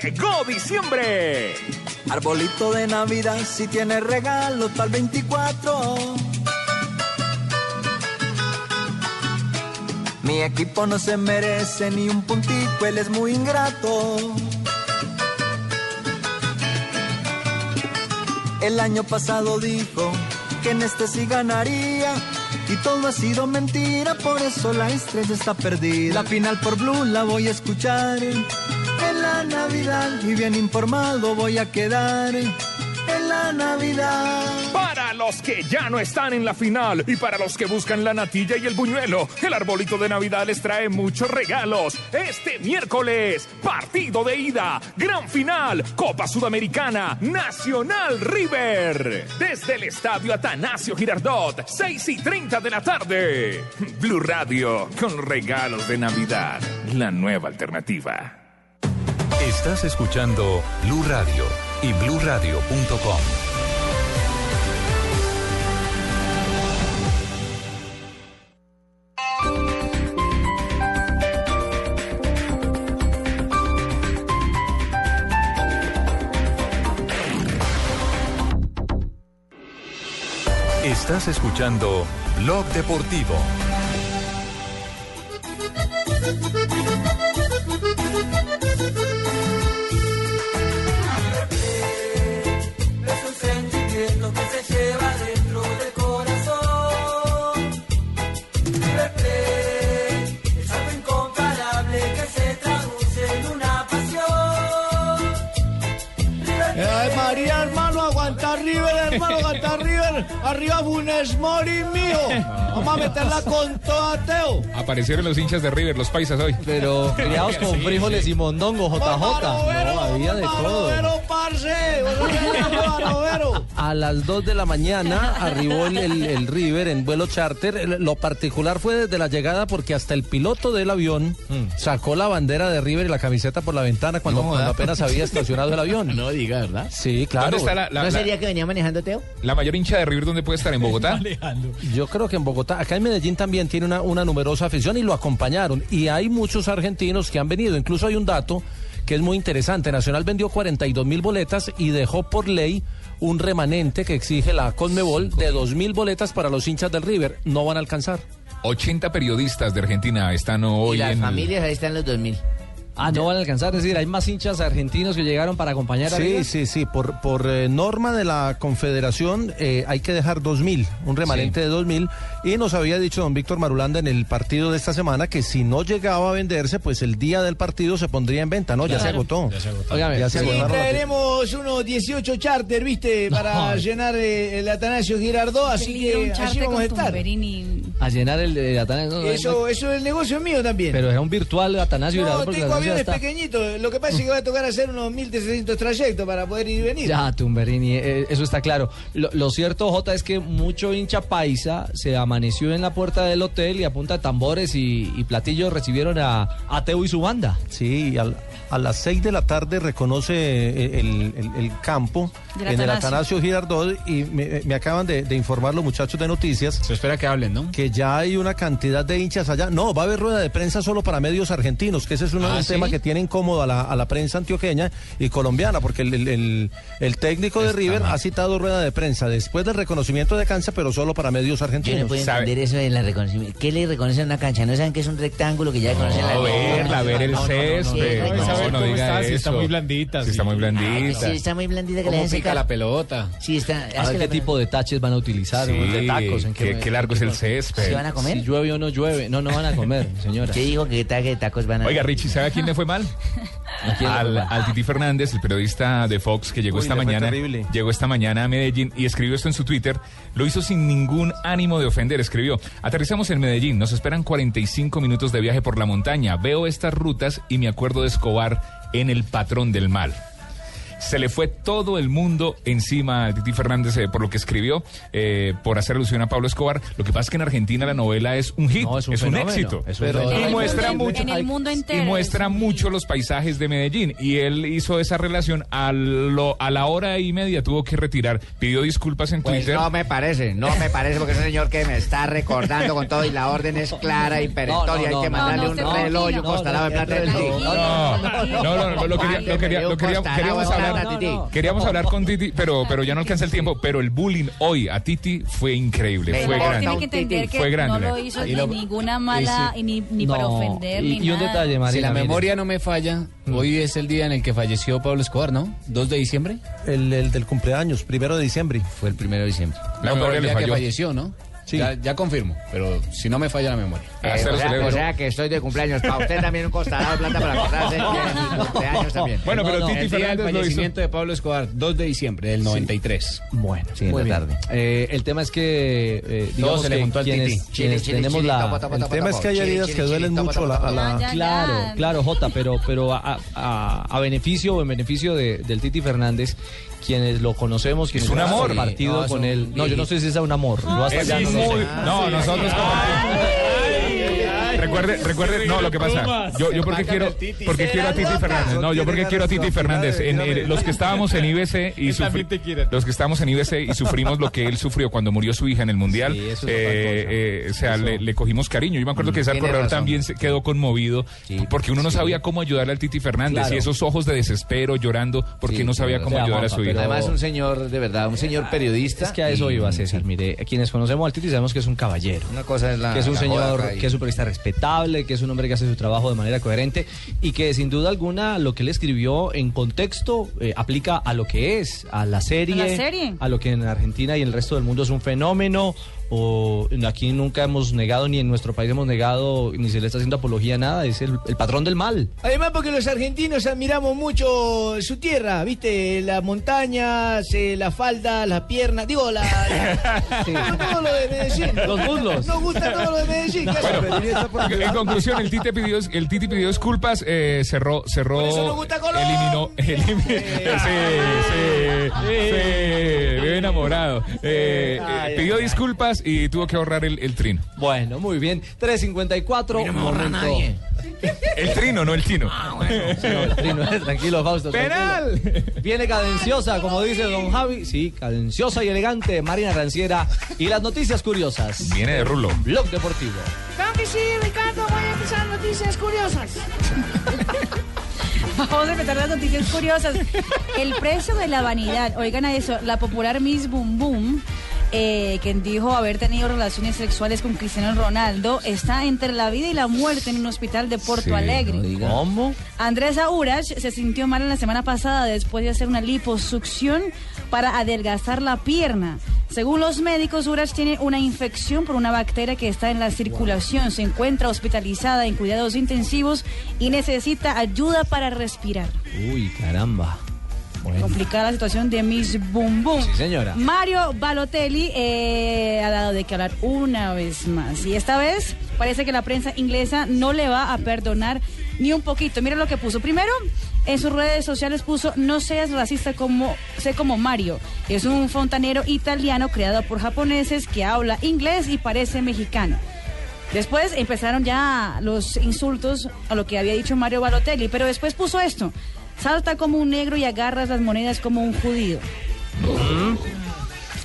Llegó diciembre. Arbolito de Navidad, si tiene regalo para el 24. Mi equipo no se merece ni un puntico, él es muy ingrato. El año pasado dijo que en este sí ganaría, y todo ha sido mentira, por eso la estrella está perdida. La final por Blue la voy a escuchar en la Navidad, y bien informado voy a quedar en la Navidad. Para los que ya no están en la final, y para los que buscan la natilla y el buñuelo, el arbolito de Navidad les trae muchos regalos. Este miércoles, partido de ida, gran final, Copa Sudamericana, Nacional River, desde el estadio Atanasio Girardot, 6:30 de la tarde. Blue Radio, con regalos de Navidad, la nueva alternativa. Estás escuchando Blue Radio y BlueRadio.com. Estás escuchando Blog Deportivo. Sevilla, hermano, aguanta River, arriba Funes Mori, mío. Vamos a meterla con toda, Teo. Aparecieron los hinchas de River, los paisas hoy. Pero criados con frijoles y mondongo, JJ. No, había de todo. A las 2 de la mañana arribó el River en vuelo charter. Lo particular fue desde la llegada porque hasta el piloto del avión sacó la bandera de River y la camiseta por la ventana cuando apenas había estacionado el avión. No diga, ¿verdad? Sí, claro. ¿Dónde está ¿No sería que venía manejando, Teo? La mayor hincha de River, ¿dónde puede estar? ¿En Bogotá? Yo creo que en Bogotá. Acá en Medellín también tiene una numerosa afición y lo acompañaron. Y hay muchos argentinos que han venido. Incluso hay un dato que es muy interesante. Nacional vendió 42.000 boletas y dejó por ley un remanente que exige la Conmebol de 2.000 boletas para los hinchas del River. No van a alcanzar. 80 periodistas de Argentina están hoy en... Y las familias, ahí están los 2.000. Ah, no van a alcanzar, es decir, hay más hinchas argentinos que llegaron para acompañar a River. Sí, por norma de la Confederación hay que dejar 2.000, un remanente de 2.000, y nos había dicho don Víctor Marulanda en el partido de esta semana que si no llegaba a venderse, pues el día del partido se pondría en venta, ¿no? Claro. Ya se agotó. Óigame, ya se agotó. Traeremos unos 18 charter, ¿viste? Para llenar el Atanasio Girardot, así que allí vamos a estar. A llenar el Atanasio. Eso es el negocio mío también. Pero era un virtual Atanasio Girardot. Es pequeñito, lo que pasa es que va a tocar hacer unos 1.300 trayectos para poder ir y venir. Ya, Tumberini, eso está claro. Lo cierto, Jota, es que mucho hincha paisa se amaneció en la puerta del hotel y a punta de tambores y platillos recibieron a Teo y su banda. Sí, a las 6 de la tarde reconoce el campo en el Atanasio Girardot y me acaban de informar los muchachos de noticias. Se espera que hablen, ¿no? Que ya hay una cantidad de hinchas allá. No, va a haber rueda de prensa solo para medios argentinos, que ese es un tema que tiene incómodo a la prensa antioqueña y colombiana, porque el técnico de River ha citado rueda de prensa después del reconocimiento de cancha, pero solo para medios argentinos. Yo no puedo entender eso de la reconocimiento. ¿Qué le reconocen a una cancha? ¿No saben que es un rectángulo que ya reconocen la cancha? A ver el césped. No diga eso. Está muy blandita. Sí, está muy blandita. Sí, está muy blandita. ¿Cómo pica la pelota? Sí, está. A ver qué tipo de taches van a utilizar. Sí, de tacos. ¿Qué largo es el césped? ¿Se van a comer? Si llueve o no llueve. No van a comer, señora. ¿Qué digo? ¿Qué tacos van a comer? Oiga, Richie, ¿sabe a quién le fue mal? Al Titi Fernández, el periodista de Fox que llegó esta mañana. Llegó esta mañana a Medellín y escribió esto en su Twitter. Lo hizo sin ningún ánimo de ofender. Escribió: aterrizamos en Medellín, nos esperan 45 minutos de viaje por la montaña. Veo estas rutas y me acuerdo de Escobar en El Patrón del Mal. Se le fue todo el mundo encima a Titi Fernández por lo que escribió, por hacer alusión a Pablo Escobar. Lo que pasa es que en Argentina la novela es un hit, es un éxito. Y muestra mucho en el mundo entero, y muestra mucho los paisajes de Medellín. Y él hizo esa relación a la hora y media tuvo que retirar. Pidió disculpas en Twitter. No me parece, porque es un señor que me está recordando con todo y la orden es clara y perentoria. Hay que mandarle un reloj y un costalado de plata del Titi. No, lo queríamos hablar. Queríamos hablar con Titi, pero ya no alcanza el tiempo. Pero el bullying hoy a Titi fue increíble. Fue grande. Tiene que entender que no lo hizo ni ninguna mala, ni para ofender, ni nada. Y un detalle, María. Si la memoria no me falla, hoy es el día en el que falleció Pablo Escobar, ¿no? ¿2 de diciembre? El del cumpleaños, 1 de diciembre. Fue el 1 de diciembre. No, pero el día que falleció, ¿no? Sí. Ya confirmo, pero si no me falla la memoria. O sea que estoy de cumpleaños. Para usted también un costalado de plata para comprarse cumpleaños también. Bueno, pero Titi Fernández, el fallecimiento de Pablo Escobar, 2 de diciembre del 93. Bueno, sí, muy bien. Tarde. El tema es que todo se le juntó al Titi. El tema es que hay heridas que duelen mucho a la... Claro, Jota, pero a beneficio o en beneficio del Titi Fernández, quienes lo conocemos, quienes hemos compartido con él. No, yo no sé si es un amor. Nosotros Recuerde, no, lo que pasa. Yo porque quiero a Titi Fernández. No, yo porque quiero a Titi Fernández. Los que estábamos en IBC y sufrimos lo que él sufrió cuando murió su hija en el Mundial. Le cogimos cariño. Yo me acuerdo que ese corredor también se quedó conmovido porque uno no sabía cómo ayudarle al Titi Fernández, y esos ojos de desespero llorando porque no sabía cómo ayudar a su hija. Además, un señor de verdad, un señor periodista. Es que a eso iba, César. Mire, quienes conocemos al Titi sabemos que es un caballero. Una cosa es que es un señor que es un periodista respetado, que es un hombre que hace su trabajo de manera coherente y que sin duda alguna lo que él escribió en contexto aplica a lo que es, a la serie, a lo que en Argentina y en el resto del mundo es un fenómeno, o aquí nunca hemos negado, ni en nuestro país hemos negado, ni se le está haciendo apología a nada, es el patrón del mal. Además porque los argentinos admiramos mucho su tierra, ¿viste? Las montañas, la falda, las piernas, digo, sí. Todo lo de Medellín. Los muslos. Nos gusta todo lo de Medellín. No, bueno, en conclusión, el Titi pidió disculpas, cerró, por eso nos gusta Colón. Eliminó. Sí. Vive enamorado. Pidió disculpas y tuvo que ahorrar el trino. Bueno, muy bien. 3:54. No me ahorra nadie. El trino, no el tino. Ah, bueno. Sí, no, el trino. Tranquilo, Fausto. ¡Penal! Tranquilo. Viene cadenciosa, como dice don Javi. Sí, cadenciosa y elegante. Marina Ranciera. Y las noticias curiosas. Viene de rulo. Blog Deportivo. Claro que sí, Ricardo. Voy a empezar noticias curiosas. Vamos a empezar las noticias curiosas. El precio de la vanidad. Oigan a eso. La popular Miss Boom Boom, quien dijo haber tenido relaciones sexuales con Cristiano Ronaldo, está entre la vida y la muerte en un hospital de Porto Alegre. ¿Cómo? Andrés Aurach se sintió mal en la semana pasada después de hacer una liposucción para adelgazar la pierna. Según los médicos, Aurach tiene una infección por una bacteria que está en la circulación. Wow. Se encuentra hospitalizada en cuidados intensivos y necesita ayuda para respirar. Uy, caramba. Bueno. Complicada la situación de Miss Boom Boom. Sí, señora. Mario Balotelli ha dado de qué hablar una vez más. Y esta vez parece que la prensa inglesa no le va a perdonar ni un poquito. Mira lo que puso. Primero, en sus redes sociales puso: no seas racista, sé como Mario. Es un fontanero italiano creado por japoneses que habla inglés y parece mexicano. Después empezaron ya los insultos a lo que había dicho Mario Balotelli, pero después puso esto: salta como un negro y agarras las monedas como un judío.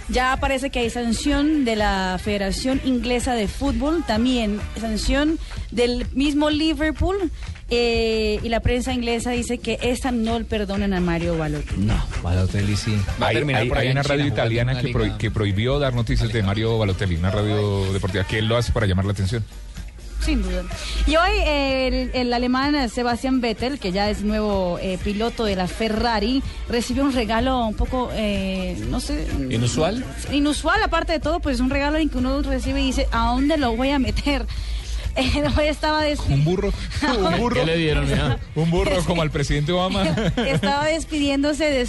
Ya parece que hay sanción de la Federación Inglesa de Fútbol, también sanción del mismo Liverpool, y la prensa inglesa dice que esta no le perdonan a Mario Balotelli. No, Balotelli sí. Hay una radio italiana que prohibió dar noticias de Mario Balotelli, una radio deportiva, que él lo hace para llamar la atención. Sin duda. Y hoy el alemán Sebastian Vettel, que ya es nuevo piloto de la Ferrari, recibió un regalo un poco, no sé... ¿Inusual? Inusual, aparte de todo, pues un regalo en que uno recibe y dice, ¿a dónde lo voy a meter? Hoy estaba despidiendo... ¿Un burro? ¿Qué le dieron? ¿Ya? Un burro, como al presidente Obama. Estaba despidiéndose de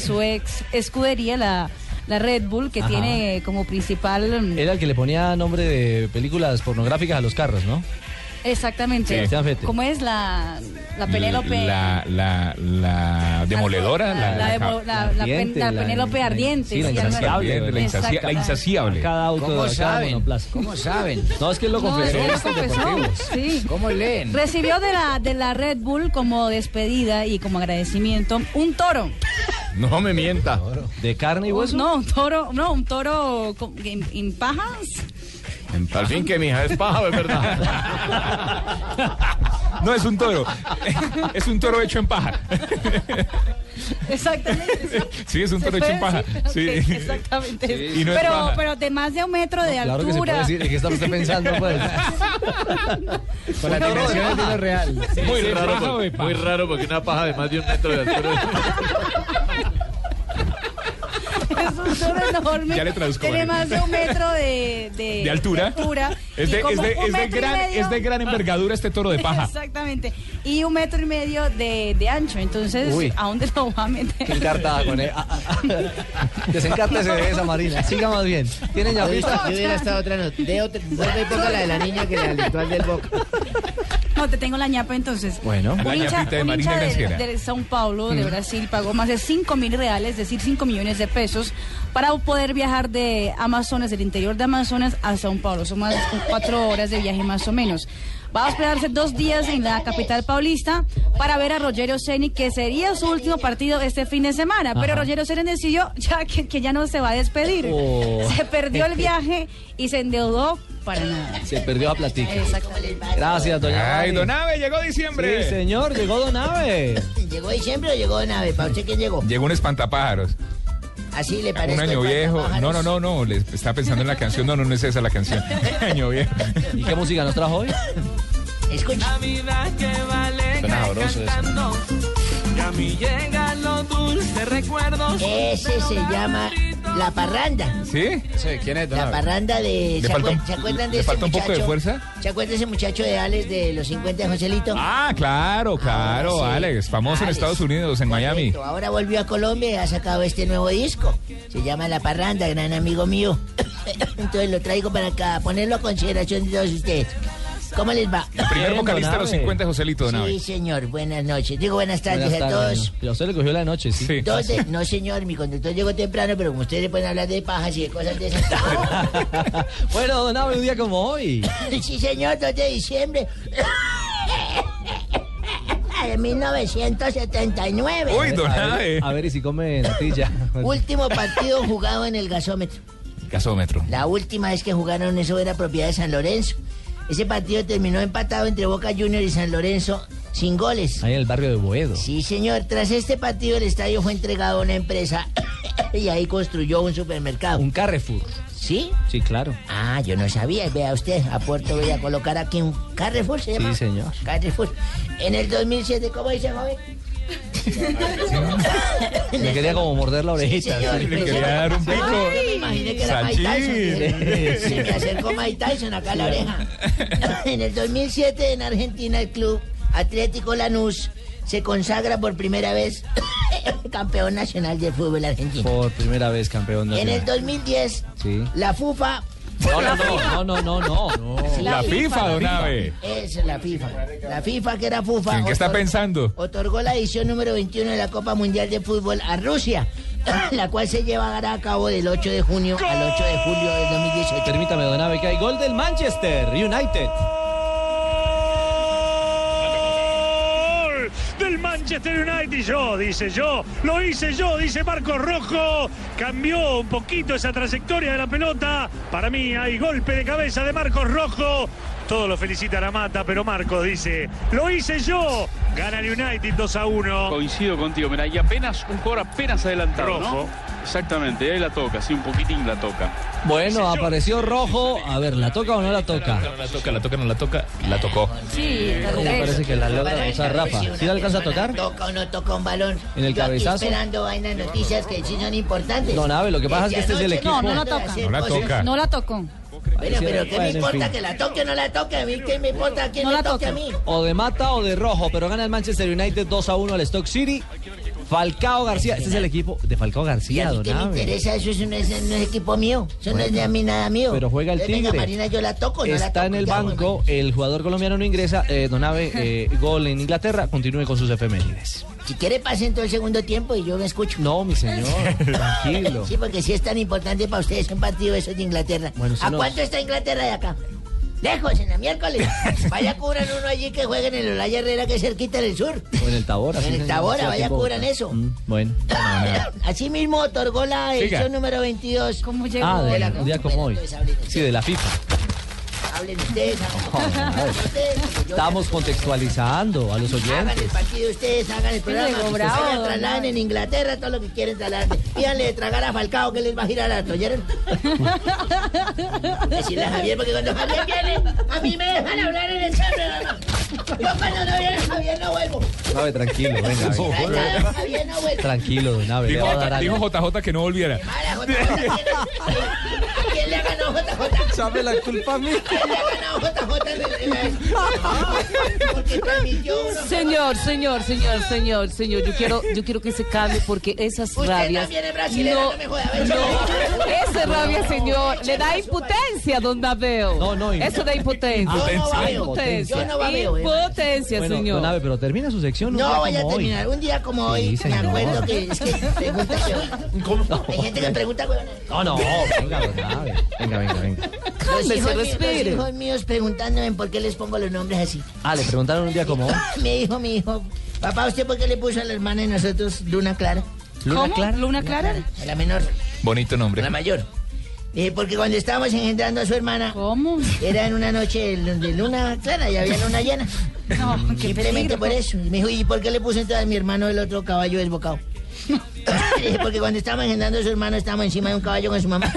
su ex escudería, la Red Bull, que tiene como principal... Era el que le ponía nombre de películas pornográficas a los carros, ¿no? Exactamente. Sí. ¿Cómo es la Penélope? La demoledora. La Penélope ardiente. Sí, la insaciable. Cada auto. ¿Cómo saben? ¿Cómo saben? No, es que él lo confesó. Sí. ¿Cómo leen? Recibió de la Red Bull, como despedida y como agradecimiento, un toro. No me mienta. ¿De carne y hueso? No, un toro en pajas. Al fin que mi hija es paja, es verdad. No, es un toro. Es un toro hecho en paja. Exactamente. Sí, es un toro hecho en paja. Sí, okay, exactamente. Sí. Y no, pero de más de 1 metro de altura. Claro que se puede decir, es que estamos pensando, pues. Con la dimensión de lo real. Sí, muy raro, porque una paja de más de 1 metro de altura. Es un toro enorme. Ya le traduzco. Tiene más de 1 metro de altura. Es de gran envergadura este toro de paja. Exactamente. Y 1,5 metros de ancho. Entonces, uy, ¿a dónde lo va a meter? Qué encartada con él. Desencártese de esa, Marina. Siga más bien. ¿Tienen ya visto? Yo diría esta otra nota. Vuelve y ponga la de la niña que la ritual del Boca. No, te tengo la ñapa entonces. Bueno, la ñapita de Marina Graciera. De São Paulo, de Brasil, pagó más de 5.000 reales, es decir, 5 millones de pesos, para poder viajar de Amazonas, del interior de Amazonas, a São Paulo. Son más de 4 horas de viaje más o menos. Va a hospedarse 2 días en la capital paulista para ver a Rogerio Ceni, que sería su último partido este fin de semana. Ajá. Pero Rogerio Ceni decidió ya que ya no se va a despedir. Se perdió el viaje y se endeudó para nada. Se perdió la platica. Exactamente. Gracias, doña. Ay, don Abe, llegó diciembre. Sí, señor, llegó don Abe. ¿Llegó diciembre o llegó don Abe? ¿Para usted qué llegó? Llegó un espantapájaros. Así le parece. Un año viejo. No. Le estaba pensando en la canción. No es esa la canción. Año viejo. ¿Y qué música nos trajo hoy? Escucha. Suena sabroso eso. Y a mí llegan los dulces recuerdos. Ese se llama La Parranda. ¿Sí? Sí, ¿quién es? La Parranda de... ¿Se acuerdan de ese muchacho? ¿Le falta un poco de fuerza? ¿Se acuerdan de ese muchacho de Alex de los 50, Joselito? Ah, claro, claro, sí. Alex, famoso en Estados Unidos, en Miami. Ahora volvió a Colombia y ha sacado este nuevo disco. Se llama La Parranda, gran amigo mío. Entonces lo traigo para acá, ponerlo a consideración de todos ustedes. ¿Cómo les va? El primer vocalista de los 50, Joselito Donave. Sí, señor, buenas noches. Digo buenas tardes a todos. Bueno. Pero a usted le cogió la noche, ¿sí? Entonces, no, señor, mi conductor llegó temprano, pero como ustedes le pueden hablar de pajas y de cosas de esas. Bueno, Donave, un día como hoy. Sí, señor, 2 de diciembre. De 1979. Uy, Donave. A ver, y si come natilla. Último partido jugado en el gasómetro. Gasómetro. La última vez que jugaron eso era propiedad de San Lorenzo. Ese partido terminó empatado entre Boca Juniors y San Lorenzo sin goles. Ahí en el barrio de Boedo. Sí, señor. Tras este partido, el estadio fue entregado a una empresa y ahí construyó un supermercado. Un Carrefour. ¿Sí? Sí, claro. Ah, yo no sabía. Vea usted, a Puerto voy a colocar aquí un Carrefour, ¿se llama? Sí, señor. Carrefour. En el 2007, ¿cómo dice, joven? Me quería como morder la orejita. Sí, señor, le quería dar un pico. Me imaginé que era Mike Tyson. Se me acercó Mike Tyson acá a la oreja. En el 2007 en Argentina el club Atlético Lanús se consagra por primera vez campeón nacional de fútbol argentino. Por primera vez campeón nacional. En el 2010 sí. La FIFA... No. La FIFA, Donave. Es la FIFA. La FIFA que era FUFA. ¿En qué está pensando? Otorgó la edición número 21 de la Copa Mundial de Fútbol a Rusia, la cual se llevará a cabo del 8 de junio al 8 de julio del 2018. Permítame, Donave, que hay gol del Manchester United. Del Manchester United, dice Marcos Rojo, cambió un poquito esa trayectoria de la pelota, para mí hay golpe de cabeza de Marcos Rojo, todos lo felicitan a Mata, pero Marcos dice, lo hice yo, gana el United 2-1. Coincido contigo, mira, y apenas, un jugador apenas adelantado, Rojo, ¿no? Exactamente, ahí la toca, sí, un poquitín la toca. Bueno, apareció Rojo. A ver, ¿la toca o no la toca? La tocó. Sí, me parece que la logra usar Rafa. ¿Sí la alcanza a tocar? ¿Toca o no toca un balón? En el cabezazo. Esperando vainas noticias que sí son importantes. Donave, lo que pasa es que este es el equipo. No la tocó. Bueno, pero ¿qué me importa que la toque o no la toque? A mí, ¿qué me importa quién la toque a mí? O de Mata o de Rojo, pero gana el Manchester United 2-1 al Stoke City. Falcao García, este es el equipo de Falcao García, Donave. ¿Qué me interesa? Eso no es equipo mío, eso no es de mí, nada mío. Pero juega el Tigre. Venga, Marina, yo la toco, no está la toco, en el banco, el jugador colombiano no ingresa, Donave, gol en Inglaterra, continúe con sus efemérides. Si quiere pase en todo el segundo tiempo y yo me escucho. No, mi señor, tranquilo. Sí, porque si es tan importante para ustedes un partido eso de Inglaterra. Bueno, si ¿A cuánto está Inglaterra de acá? Lejos, en la miércoles. Vaya, cubran uno allí que jueguen en el Olaya Herrera, que es cerquita del sur. O en el Tabora. En el Tabora, vaya, cubran eso. Bueno. Así mismo otorgó la edición número 22. ¿Cómo llegó? Un día como hoy. Sí, de la FIFA. Hablen ustedes. Estamos contextualizando a los oyentes. Hagan el partido ustedes, hagan el programa. Ustedes trasladen en Inglaterra todo lo que quieren trasladar. Pídanle de tragar a Falcao que les va a girar a Toyeron. Decirle a Javier, porque cuando Javier viene, a mí me dejan hablar en el celular. Yo cuando no viene Javier no vuelvo. Donave, tranquilo, venga. Javier no vuelvo. Tranquilo, Donave. Dijo JJ que no volviera. ¿A quién le ha ganado JJ? ¿Sabe la culpa a mí? Señor, yo quiero que se calme porque esas rabias. Esa rabia, señor, le da impotencia, don Naveo. Eso da impotencia. Impotencia, señor. Donave, pero termina su sección. No voy a terminar. Un día como hoy, me acuerdo que pregunta. Hay gente que pregunta. No, venga. Los hijos míos preguntándome por qué les pongo los nombres así. Le preguntaron un día como hoy. Me dijo mi hijo, papá, ¿usted por qué le puso a la hermana de nosotros Luna Clara? ¿Luna Clara? A la menor. Bonito nombre. A la mayor. Porque cuando estábamos engendrando a su hermana... ¿Cómo? Era en una noche de luna clara y había luna llena. No, simplemente por eso. Y me dijo, ¿y por qué le puso entonces a mi hermano el otro caballo desbocado? Porque cuando estábamos engendrando a su hermano estábamos encima de un caballo con su mamá.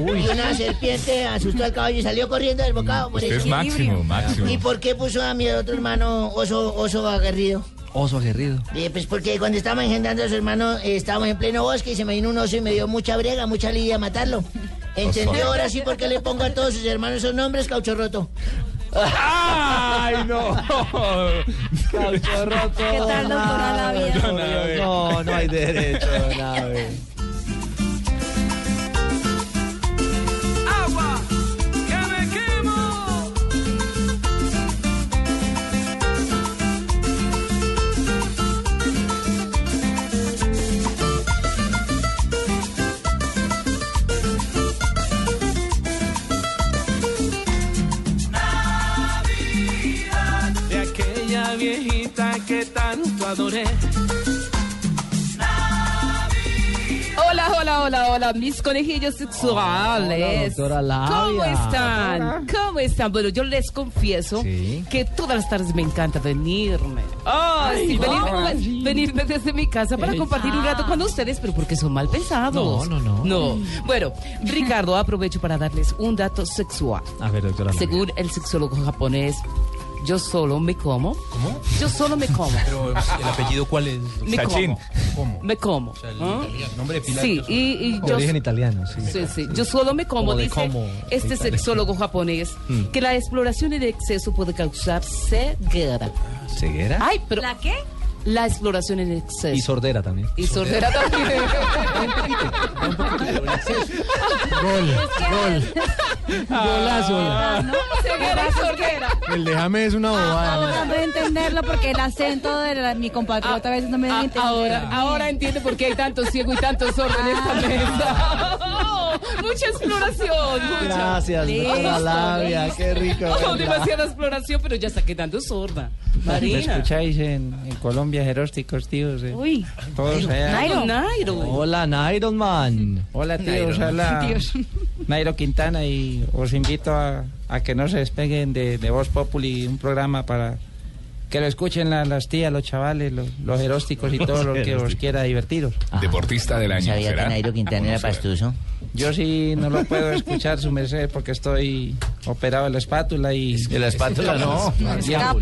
Uy. Y una serpiente asustó al caballo y salió corriendo del bocado. Por eso. Es máximo. ¿Y por qué puso a mi otro hermano oso aguerrido? Oso aguerrido. Pues porque cuando estábamos engendrando a su hermano, estábamos en pleno bosque y se me vino un oso y me dio mucha brega, mucha lidia a matarlo. ¿Entendió ahora sí por qué le pongo a todos sus hermanos esos nombres, Caucho Roto? ¡Ay, no! Caucho Roto. ¿Qué tal, doctora Navia? No, no hay derecho, Navia. Que tanto adoré. Hola, hola, hola, hola, mis conejillos sexuales. Hola, Labia. ¿Cómo están? Hola. ¿Cómo están? Bueno, yo les confieso que todas las tardes me encanta venirme. Venirme desde mi casa para compartir un rato con ustedes, pero porque son mal pensados. No. Bueno, Ricardo, aprovecho para darles un dato sexual. A ver, doctora Labia. Según el sexólogo japonés, yo solo me como. ¿Cómo? Yo solo me como. Pero ¿el apellido cuál es? Me como. O sea, el nombre de Pilar. Sí, y yo. Origen italiano, sí. Sí. Yo solo me como, dice este sexólogo japonés, que la exploración en exceso puede causar ceguera. ¿Ceguera? Ay, pero. ¿La qué? La exploración en exceso. Y sordera también. Gol. Golazo. Ceguera y sordera. El déjame es una bobada. Ahora voy a entenderlo porque el acento de mi compatriota a veces no me deja entender. Ahora entiende por qué hay tantos ciegos y tantos sordos en esta mesa. Mucha exploración. Gracias, doctora Labia, qué rico. Demasiada exploración, pero ya está quedando sorda. Marina. ¿Me escucháis en Colombia, Jerósticos, tíos? Uy. Todos allá. Nairo. Hola, Nairo, man. Hola, tíos. Hola, Nairo Quintana. Y os invito a que no se despeguen de Voz Populi, un programa para que lo escuchen las tías, los chavales, los jerósticos y todo lo que os quiera divertiros. Deportista del año. ¿Sabía que Nairo Quintana era pastuso? Yo sí no lo puedo escuchar, su merced, porque estoy operado de la espátula y... ¿De la espátula? No. Esos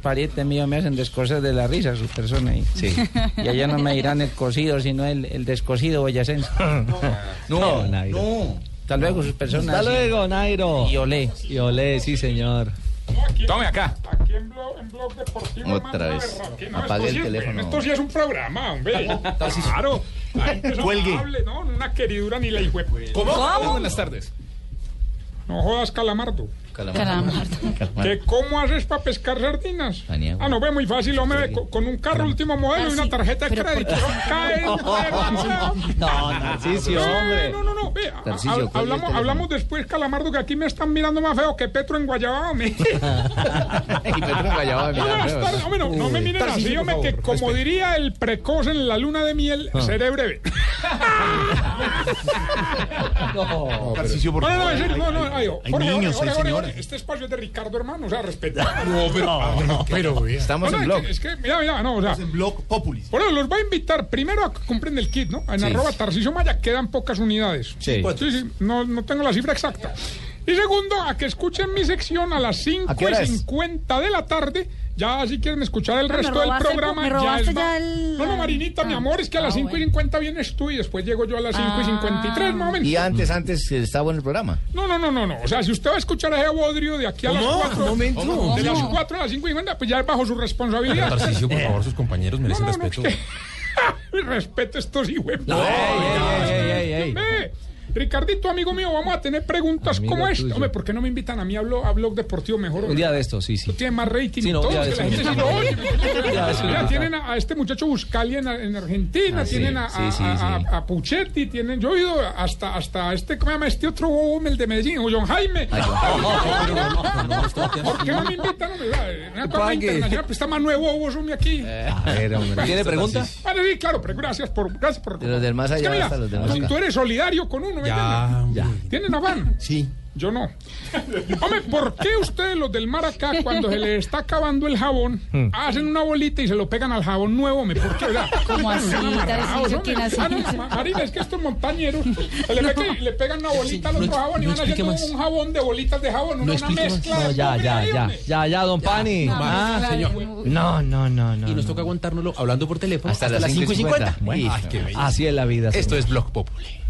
parientes míos me hacen descoser de la risa sus personas. Sí. Y allá no me dirán el cocido, sino el descosido boyacense. No. Hasta luego, sus personas. Hasta luego, Nairo. Y olé. Y olé, sí, señor. Tome acá. Aquí en Blog Deportivo. Otra vez. Apague el teléfono. Esto sí es un programa, hombre. Claro. Cuelgue. No, una queridura ni la hijo. ¿Cómo? Buenas tardes. No jodas, Calamardo. Calamardo. ¿Qué cómo haces para pescar sardinas? No ve muy fácil, hombre, con un carro último modelo y una tarjeta de crédito. No, Narciso, hombre. No, ve. Hablamos después, Calamardo, que aquí me están mirando más feo que Petro en Guayabao, hombre. Y Petro en Guayabao, mira. No me miren así, hombre, que como diría el precoz en la luna de miel, seré breve. No, Narciso, por favor. Hay niños, hay señores. Este espacio es de Ricardo, hermano, o sea, respetado. Pero estamos en Blog. Es que, mira, no, o sea. En Blog Populi. Bueno, los va a invitar primero a que compren el kit, ¿no? En @ Tarcisio Maya quedan pocas unidades. Sí. No tengo la cifra exacta. Y segundo, a que escuchen mi sección a las 5:50 de la tarde. Ya, si quieren escuchar el resto del programa, No, Marinita, mi amor, es que a las 5:50 vienes tú y después llego yo a las 5:53, más o menos. Y antes estaba bueno el programa. No. O sea, si usted va a escuchar a ese bodrio de aquí a las 4. De las 4 a las 5:50, pues ya es bajo su responsabilidad. Tarcisio, por favor, sus compañeros merecen respeto. Respeto estos hijos. Ricardito, amigo mío, vamos a tener preguntas amigo como esta. Hombre, ¿por qué no me invitan a mí a Blog Deportivo mejor? Un día de esto, sí. Tiene más rating. Sí, no, todo, la gente se lo oye. Mira, tienen a este muchacho Buscali en Argentina, tienen a Puchetti, tienen, yo he oído hasta este, ¿cómo se llama? Este otro bobo, el de Medellín, o John Jaime. ¿Por qué no me invitan? Está más nuevo vos, hombre, aquí. A ver, hombre. ¿Tiene preguntas? Sí, claro, pero gracias por... De los del más allá hasta los del más acá. Tú eres solidario con uno. Ya. ¿Tienen afán? Sí. Yo no. Hombre, ¿por qué ustedes los del Maracá, cuando se les está acabando el jabón, hacen una bolita y se lo pegan al jabón nuevo? ¿Me? ¿Por qué? ¿Cómo así? Marina, es que estos montañeros le pegan una bolita al otro jabón y van haciendo un jabón de bolitas de jabón, una mezcla. No, ya, don Pani. No. Y nos toca aguantárnoslo hablando por teléfono hasta las 5:50. Así es la vida. Esto es Blog Populi.